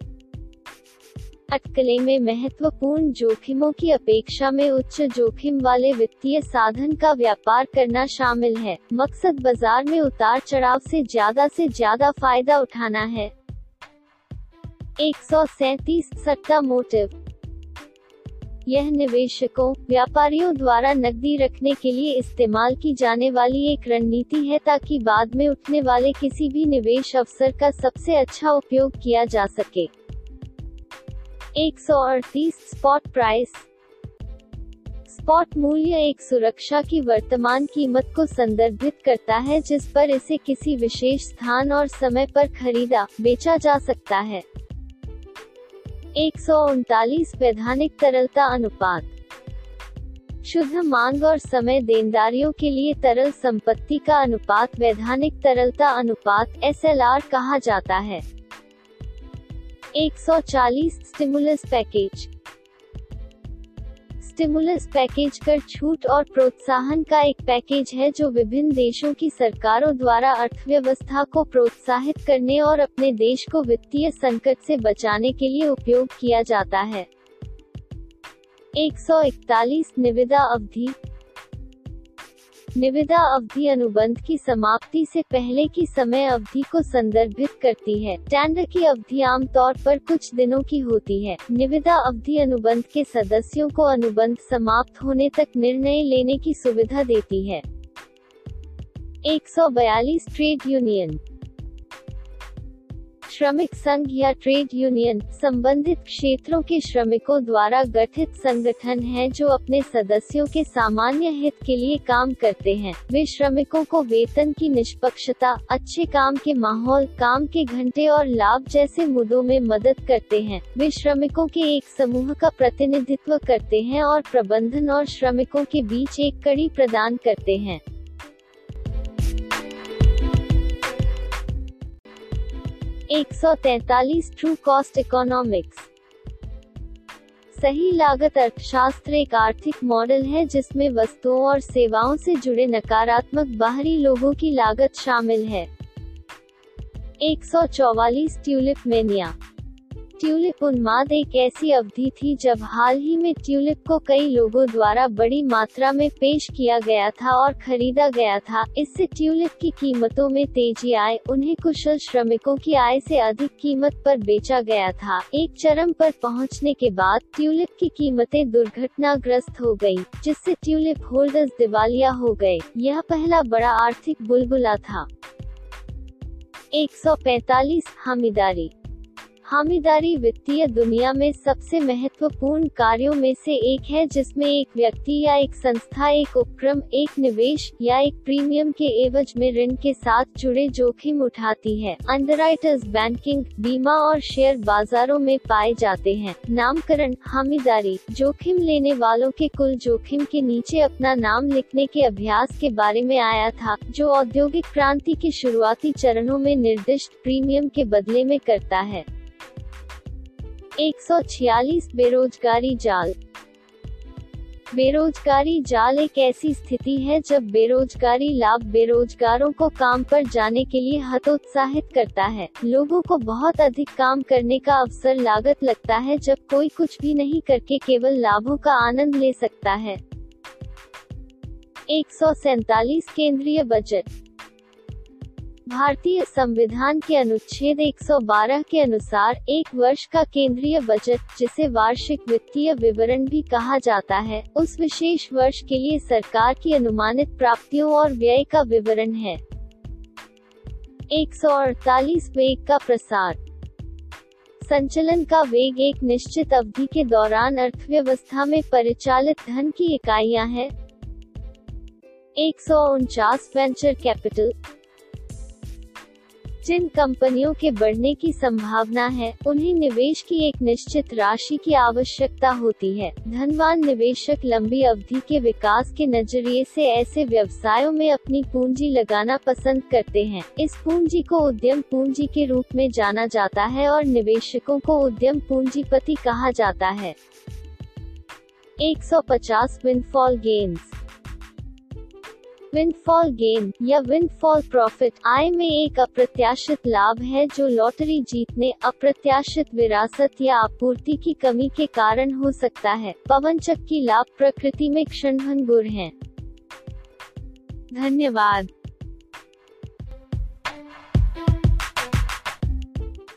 अटकलें में महत्वपूर्ण जोखिमों की अपेक्षा में उच्च जोखिम वाले वित्तीय साधन का व्यापार करना शामिल है। मकसद बाजार में उतार चढ़ाव से ज्यादा से ज्यादा फायदा उठाना है। एक सौ सैंतीस सट्टा मोटिव यह निवेशकों व्यापारियों द्वारा नकदी रखने के लिए इस्तेमाल की जाने वाली एक रणनीति है ताकि बाद में उठने वाले किसी भी निवेश अवसर का सबसे अच्छा उपयोग किया जा सके। एक सौ अड़तीस स्पॉट प्राइस स्पॉट मूल्य एक सुरक्षा की वर्तमान कीमत को संदर्भित करता है जिस पर इसे किसी विशेष स्थान और समय पर खरीदा बेचा जा सकता है। एक सौ उनतालीस वैधानिक तरलता अनुपात शुद्ध मांग और समय देनदारियों के लिए तरल संपत्ति का अनुपात वैधानिक तरलता अनुपात एस एल आर कहा जाता है। एक सौ चालीस स्टिमुलस पैकेज स्टिमुलस पैकेज कर छूट और प्रोत्साहन का एक पैकेज है जो विभिन्न देशों की सरकारों द्वारा अर्थव्यवस्था को प्रोत्साहित करने और अपने देश को वित्तीय संकट से बचाने के लिए उपयोग किया जाता है। एक सौ इकतालीस निविदा अवधि निविदा अवधि अनुबंध की समाप्ति से पहले की समय अवधि को संदर्भित करती है। टेंडर की अवधि आमतौर पर कुछ दिनों की होती है। निविदा अवधि अनुबंध के सदस्यों को अनुबंध समाप्त होने तक निर्णय लेने की सुविधा देती है। एक सौ बयालीस ट्रेड यूनियन श्रमिक संघ या ट्रेड यूनियन संबंधित क्षेत्रों के श्रमिकों द्वारा गठित संगठन हैं जो अपने सदस्यों के सामान्य हित के लिए काम करते हैं। वे श्रमिकों को वेतन की निष्पक्षता, अच्छे काम के माहौल, काम के घंटे और लाभ जैसे मुद्दों में मदद करते हैं। वे श्रमिकों के एक समूह का प्रतिनिधित्व करते हैं और प्रबंधन और श्रमिकों के बीच एक कड़ी प्रदान करते हैं। एक सौ तैंतालीस ट्रू कॉस्ट इकोनॉमिक्स। सही लागत अर्थशास्त्र एक आर्थिक मॉडल है जिसमें वस्तुओं और सेवाओं से जुड़े नकारात्मक बाहरी लोगों की लागत शामिल है। एक सौ चौवालीस ट्यूलिप मेनिया। ट्यूलिप उन्माद एक ऐसी अवधि थी जब हाल ही में ट्यूलिप को कई लोगों द्वारा बड़ी मात्रा में पेश किया गया था और खरीदा गया था। इससे ट्यूलिप की कीमतों में तेजी आई, उन्हें कुशल श्रमिकों की आय से अधिक कीमत पर बेचा गया था। एक चरम पर पहुंचने के बाद ट्यूलिप की कीमतें दुर्घटनाग्रस्त हो गयी, जिससे ट्यूलिप होल्डर्स दिवालिया हो गए। यह पहला बड़ा आर्थिक बुलबुला था। एक सौ पैंतालीस हामीदारी। हामीदारी वित्तीय दुनिया में सबसे महत्वपूर्ण कार्यों में से एक है जिसमें एक व्यक्ति या एक संस्था एक उपक्रम, एक निवेश या एक प्रीमियम के एवज में ऋण के साथ जुड़े जोखिम उठाती है। अंडरराइटर्स बैंकिंग, बीमा और शेयर बाजारों में पाए जाते हैं। नामकरण हामीदारी जोखिम लेने वालों के कुल जोखिम के नीचे अपना नाम लिखने के अभ्यास के बारे में आया था, जो औद्योगिक क्रांति के शुरुआती चरणों में निर्दिष्ट प्रीमियम के बदले में करता है। एक सौ छियालीस बेरोजगारी जाल। बेरोजगारी जाल एक ऐसी स्थिति है जब बेरोजगारी लाभ बेरोजगारों को काम पर जाने के लिए हतोत्साहित करता है। लोगों को बहुत अधिक काम करने का अवसर लागत लगता है जब कोई कुछ भी नहीं करके केवल लाभों का आनंद ले सकता है। एक सौ सैंतालीस केंद्रीय बजट। भारतीय संविधान के अनुच्छेद एक सौ बारह के अनुसार एक वर्ष का केंद्रीय बजट, जिसे वार्षिक वित्तीय विवरण भी कहा जाता है, उस विशेष वर्ष के लिए सरकार की अनुमानित प्राप्तियों और व्यय का विवरण है। एक सौ अड़तालीस वेग का प्रसार। संचलन का वेग एक निश्चित अवधि के दौरान अर्थव्यवस्था में परिचालित धन की इकाइयां हैं। एक सौ उनचास वेंचर कैपिटल। जिन कंपनियों के बढ़ने की संभावना है, उन्हें निवेश की एक निश्चित राशि की आवश्यकता होती है। धनवान निवेशक लंबी अवधि के विकास के नजरिए से ऐसे व्यवसायों में अपनी पूंजी लगाना पसंद करते हैं। इस पूंजी को उद्यम पूंजी के रूप में जाना जाता है और निवेशकों को उद्यम पूंजीपति कहा जाता है। एक सौ पचास विंडफॉल गेन्स। विंडफॉल गेन या विंडफॉल प्रॉफिट आय में एक अप्रत्याशित लाभ है जो लॉटरी जीतने, अप्रत्याशित विरासत या आपूर्ति की कमी के कारण हो सकता है। पवनचक्की लाभ प्रकृति में क्षणभंगुर हैं। धन्यवाद।